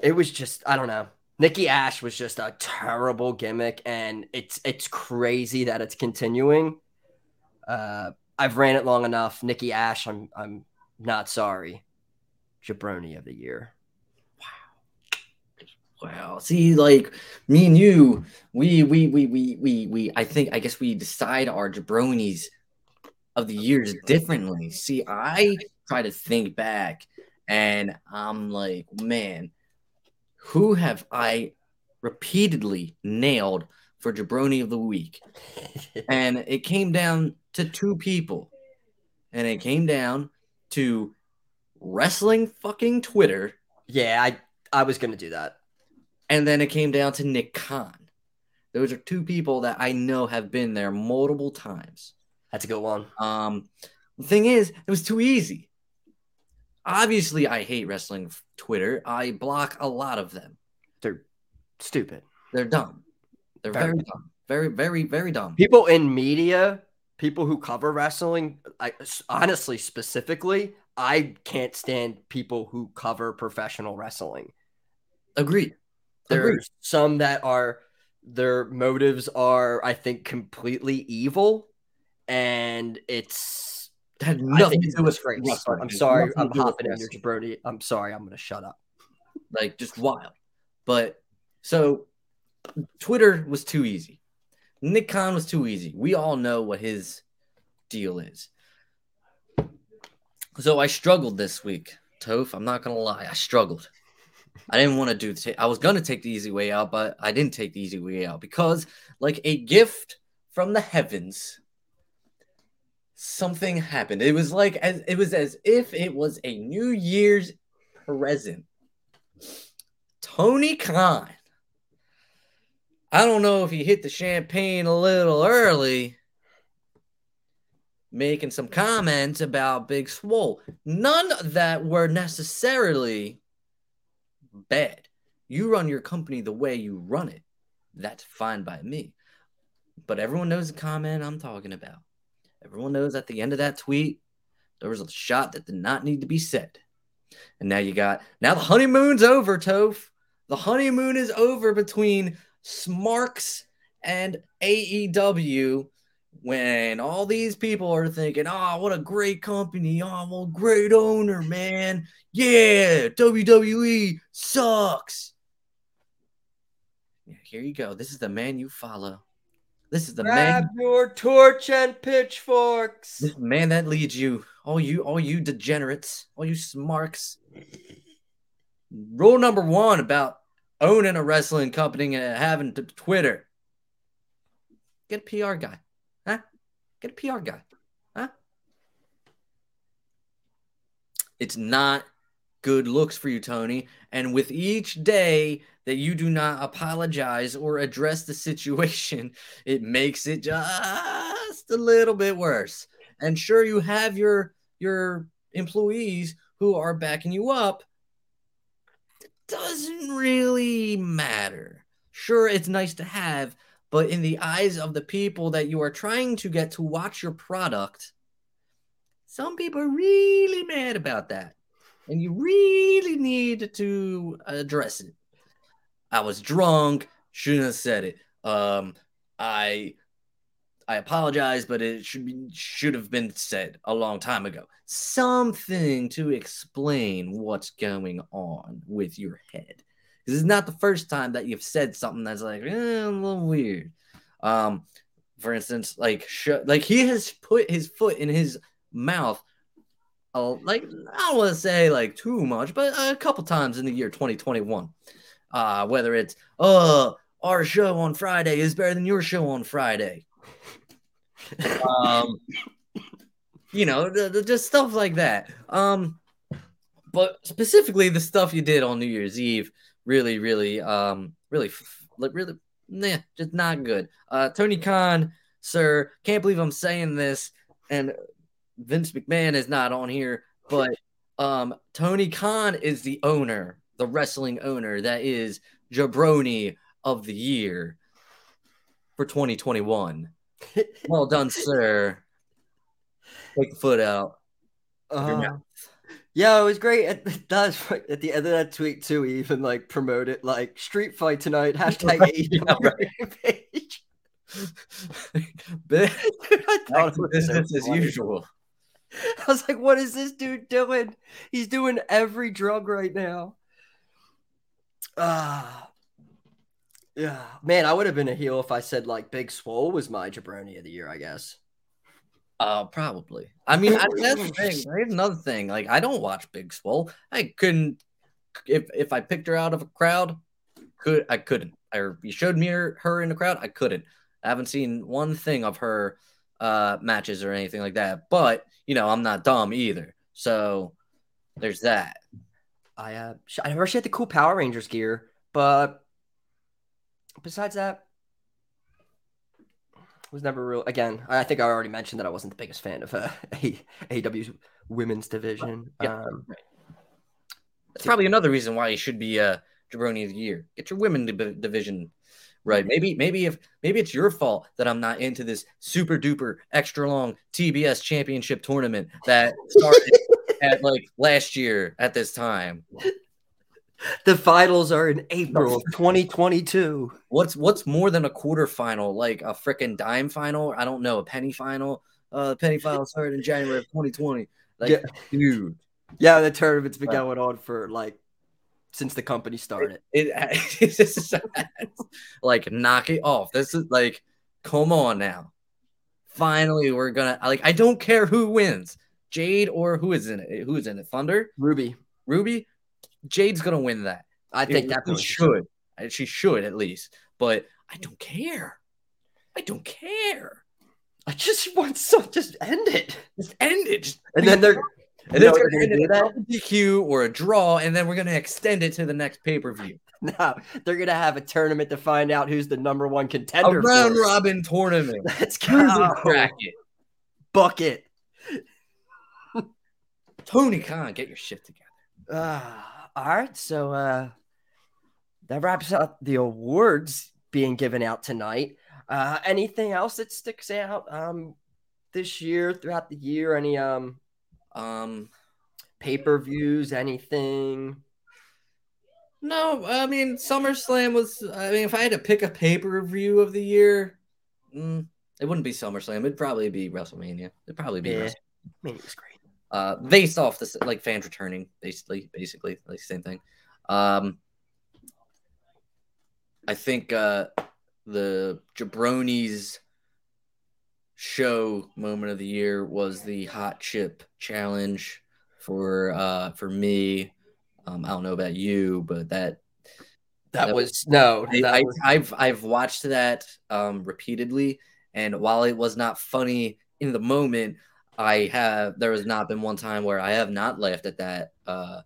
It was just. I don't know. Nikki A S H was just a terrible gimmick, and it's it's crazy that it's continuing. Uh, I've ran it long enough. Nikki A S H, I'm I'm not sorry. Jabroni of the year. Wow. Wow. See, like me and you, we we we we we we. I think I guess we decide our jabronis of the years differently. See, I try to think back, and I'm like, man. Who have I repeatedly nailed for jabroni of the week? And it came down to two people. And it came down to wrestling fucking Twitter. Yeah, I, I was going to do that. And then it came down to Nick Khan. Those are two people that I know have been there multiple times. That's a good one. Um, the thing is, it was too easy. Obviously, I hate wrestling Twitter. I block a lot of them. They're stupid. They're dumb. They're very, very dumb. Very, very, very dumb. People in media, people who cover wrestling, I, honestly, specifically, I can't stand people who cover professional wrestling. Agreed. There Agreed. Are some that are, their motives are, I think, completely evil. And it's... Had nothing to do with wrestling. wrestling. I'm sorry. I'm hopping into jabroni. I'm sorry. I'm going to shut up. Like, just wild. But so Twitter was too easy. Nick Khan was too easy. We all know what his deal is. So I struggled this week, Toph. I'm not going to lie. I struggled. I didn't want to do the. I was going to take the easy way out, but I didn't take the easy way out because, like a gift from the heavens, something happened. It was like as it was as if it was a New Year's present. Tony Khan. I don't know if he hit the champagne a little early, making some comments about Big Swole. None that were necessarily bad. You run your company the way you run it. That's fine by me. But everyone knows the comment I'm talking about. Everyone knows at the end of that tweet, there was a shot that did not need to be said. And now you got, now the honeymoon's over, Toph. The honeymoon is over between Smarks and A E W when all these people are thinking, oh, what a great company. Oh, well, great owner, man. Yeah, W W E sucks. Yeah, here you go. This is the man you follow. This is the Grab man. Your torch and pitchforks. This man that leads you. All you all you degenerates. All you smarks. Rule number one about owning a wrestling company and having to Twitter. Get a P R guy. Huh? Get a P R guy. Huh? It's not good looks for you, Tony. And with each day that you do not apologize or address the situation, it makes it just a little bit worse. And sure, you have your your employees who are backing you up, doesn't really matter. Sure, it's nice to have, but in the eyes of the people that you are trying to get to watch your product, some people are really mad about that, and you really need to address it. I was drunk, shouldn't have said it. Um, I I apologize, but it should be should have been said a long time ago. Something to explain what's going on with your head. Because it's not the first time that you've said something that's like, eh, a little weird. Um, for instance, like, sh- like he has put his foot in his mouth, uh, like, I don't want to say like too much, but a couple times in the year twenty twenty-one. Uh, whether it's, oh, our show on Friday is better than your show on Friday. um, you know, the, the, just stuff like that. Um, but specifically the stuff you did on New Year's Eve, really, really, um, really, really, nah, just not good. Uh, Tony Khan, sir, can't believe I'm saying this, and Vince McMahon is not on here, but um, Tony Khan is the owner, the wrestling owner that is jaBROni of the year for twenty twenty-one. Well done, sir. Take the foot out of your uh, mouth. Yeah, it was great. At, it does, at the end of that tweet, too, he even like promote it like street fight tonight, hashtag A E W page. Business as usual. I was like, what is this dude doing? He's doing every drug right now. Ah. Uh, Yeah, man, I would have been a heel if I said like Big Swole was my jaBROni of the year, I guess. Uh, probably. I mean, I, that's the thing. Here's another thing. Like, I don't watch Big Swole. I couldn't. If if I picked her out of a crowd, could I couldn't. Or you showed me her, her in the crowd, I couldn't. I haven't seen one thing of her uh, matches or anything like that. But you know, I'm not dumb either. So there's that. I uh, I never she had the cool Power Rangers gear, but. Besides that, was never real. Again, I think I already mentioned that I wasn't the biggest fan of uh, A E W's women's division. Yeah, um, right. That's to- probably another reason why you should be uh, jaBROni of the year. Get your women's di- division right. Maybe, maybe if maybe it's your fault that I'm not into this super duper extra long T B S championship tournament that started at like last year at this time. The finals are in April of twenty twenty-two. What's what's more than a quarterfinal? Like a freaking dime final? I don't know. A penny final? Uh, the penny final started in January of twenty twenty. Like, yeah. Dude. Yeah, the tournament's been right. going on for like since the company started. It, it, it's just, like, knock it off. This is like, come on now. Finally, we're gonna like. I don't care who wins, Jade or who is in it. Who is in it? Thunder? Ruby. Ruby. Jade's gonna win that. I think that she should. She should at least. But I don't care. I don't care. I just want some. Just end it. Just end it. Just and then they're and then they're gonna do that D Q or a draw, and then we're gonna extend it to the next pay per view. No, they're gonna have a tournament to find out who's the number one contender. A round robin tournament. Let's go. Bracket. Bucket. Tony Khan, get your shit together. Ah. Uh. All right, so uh, that wraps up the awards being given out tonight. Uh, anything else that sticks out um, this year, throughout the year? Any um, um, pay-per-views, anything? No, I mean, SummerSlam was – I mean, if I had to pick a pay-per-view of the year, mm, it wouldn't be SummerSlam. It'd probably be WrestleMania. It'd probably be yeah. WrestleMania. I mean, it was great. Uh, based off this, like fans returning, basically, basically, like same thing. Um, I think uh, the jaBROni's show moment of the year was the hot chip challenge for uh, for me. Um, I don't know about you, but that that, that was, was no. I, that I, was... I've I've watched that um, repeatedly, and while it was not funny in the moment. I have, there has not been one time where I have not laughed at that, uh,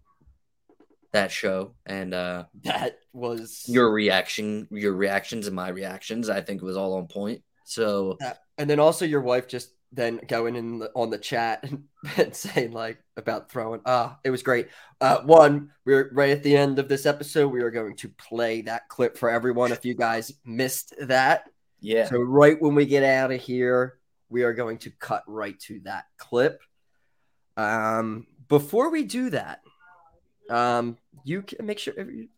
that show. And, uh, that was your reaction, your reactions and my reactions, I think it was all on point. So, and then also your wife just then going in the, on the chat and, and saying like about throwing, ah, it was great. Uh, one, we we're right at the end of this episode. We are going to play that clip for everyone. If you guys missed that. Yeah. So right when we get out of here, we are going to cut right to that clip. Um, before we do that, um, you can make sure you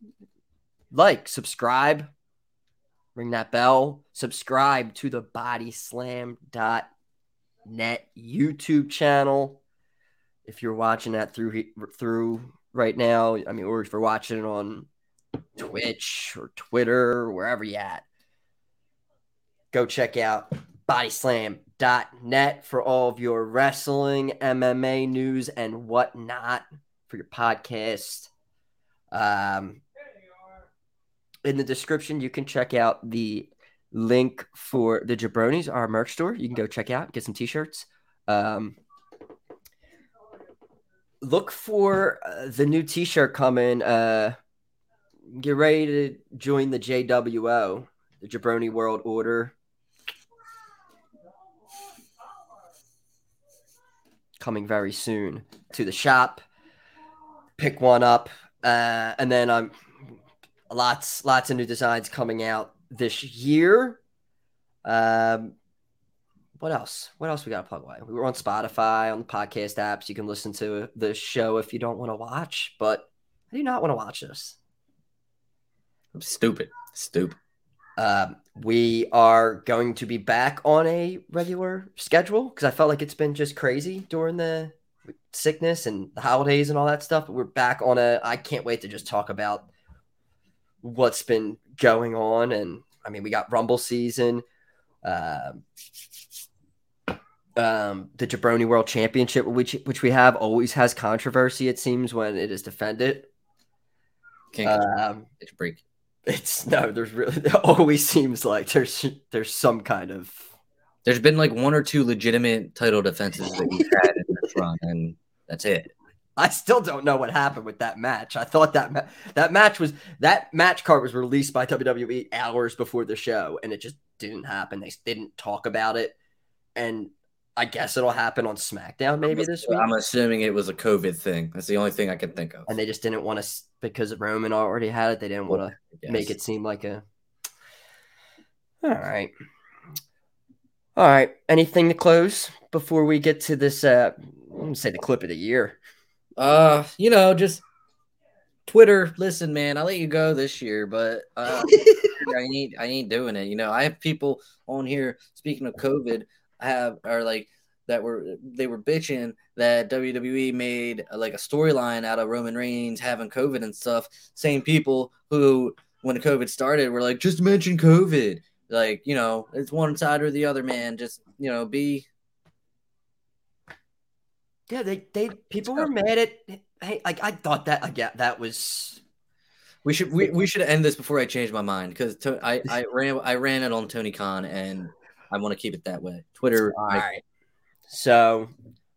like, subscribe, ring that bell, subscribe to the bodyslam dot com net YouTube channel if you're watching that through through right now. I mean, or if you're watching it on Twitch or Twitter, wherever you at, go check out bodyslam dot net for all of your wrestling, M M A news, and whatnot for your podcast. Um, in the description, you can check out the link for the jaBROnis, our merch store. You can go check out, get some t-shirts. Um, look for uh, the new t-shirt coming. Uh, get ready to join the J W O, the jaBROni World Order. Coming very soon to the shop. Pick one up. Uh, and then I'm um, lots, lots of new designs coming out this year. Um, what else? What else we got to plug away? We were on Spotify, on the podcast apps. You can listen to the show if you don't want to watch, but I do not want to watch this. Stupid. Stupid. Um, we are going to be back on a regular schedule because I felt like it's been just crazy during the sickness and the holidays and all that stuff. But we're back on a, I can't wait to just talk about what's been going on. And I mean, we got Rumble season, um, um, the jaBROni World Championship, which which we have always has controversy. It seems when it is defended, can't um, it's break. It's no, there's really it always seems like there's there's some kind of there's been like one or two legitimate title defenses that we've had in this run, and that's it. I still don't know what happened with that match. I thought that ma- that match was that match card was released by W W E hours before the show, and it just didn't happen. They didn't talk about it, and I guess it'll happen on SmackDown maybe this week. I'm assuming it was a COVID thing. That's the only thing I can think of. And they just didn't want to, because Roman already had it. They didn't want to make it seem like a. All right, all right. Anything to close before we get to this? Uh, I'm gonna say the clip of the year. Uh, you know, just Twitter. Listen, man, I let you go this year, but uh, I ain't, I ain't doing it. You know, I have people on here. Speaking of COVID, I have are like that were they were bitching that W W E made uh, like a storyline out of Roman Reigns having COVID and stuff. Same people who, when COVID started, were like, just mention COVID. Like, you know, it's one side or the other, man. Just, you know, be. Yeah, they, they people were mad at. Hey, I, I thought that again. Yeah, that was. We should we, we should end this before I change my mind because to, I I ran I ran it on Tony Khan and I want to keep it that way. Twitter. All right. So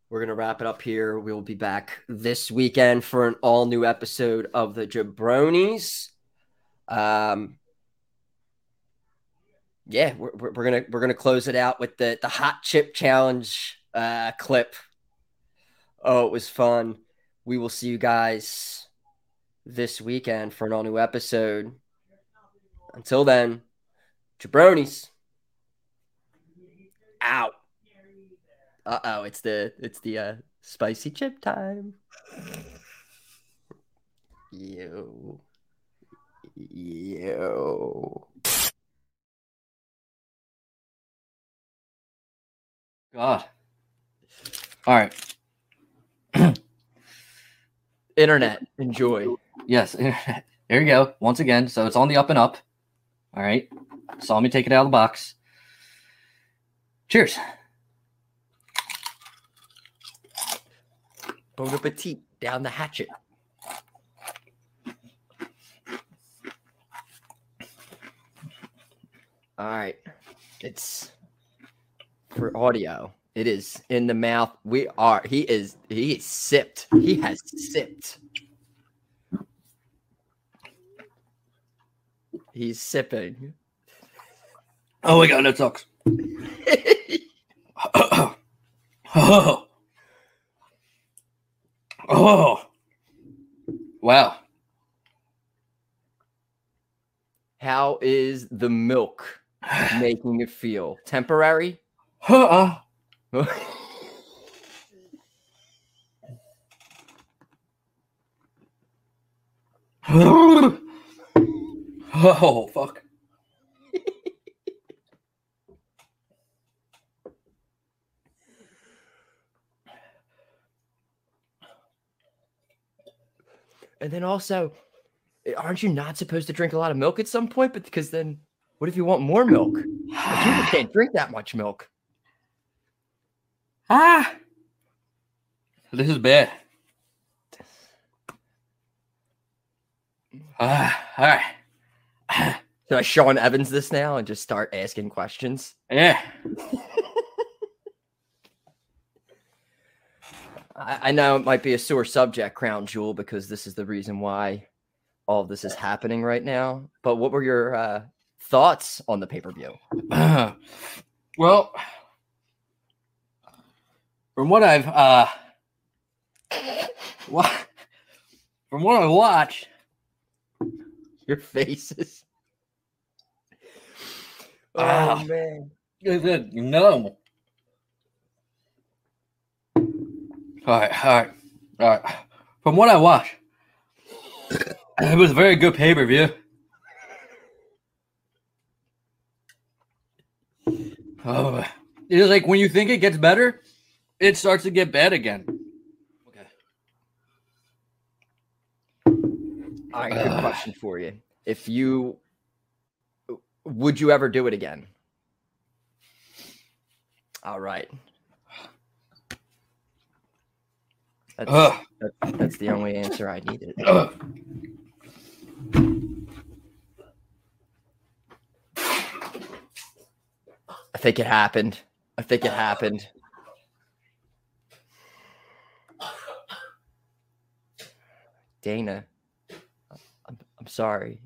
we're gonna wrap it up here. We'll be back this weekend for an all new episode of the jaBROnis. Um. Yeah, we're we're gonna we're gonna close it out with the the hot chip challenge uh, clip. Oh, it was fun. We will see you guys this weekend for an all-new episode. Until then, jaBROnis. Out. Uh-oh, it's the it's the uh, spicy chip time. Yo. Yo. God. All right. Internet, enjoy. Yes, internet. There you go. Once again, so it's on the up and up. All right. Saw me take it out of the box. Cheers. Bon appetit. Down the hatchet. All right. It's for audio. It is in the mouth. We are. He is. He is sipped. He has sipped. He's sipping. Oh my God, that sucks. Oh. Oh. Wow. How is the milk making it feel? Temporary? Uh-uh. Oh, fuck. And then also, aren't you not supposed to drink a lot of milk at some point? But because then, what if you want more milk? Like, people can't drink that much milk. Ah, this is bad. Ah, all right. Should I Sean Evans this now and just start asking questions? Yeah. I know it might be a sore subject, Crown Jewel, because this is the reason why all of this is happening right now. But what were your uh, thoughts on the pay-per-view? Uh, well, from what I've uh, what, from what I watched, your faces. Oh uh, man, no. All right, all right, all right. From what I watched, it was a very good pay-per-view. Oh, it's like when you think it gets better, it starts to get bad again. Okay. All right, good uh, question for you. If you, would you ever do it again? All right. That's, uh, that, that's the only answer I needed. Uh, I think it happened. I think it happened. Dana, I'm, I'm sorry.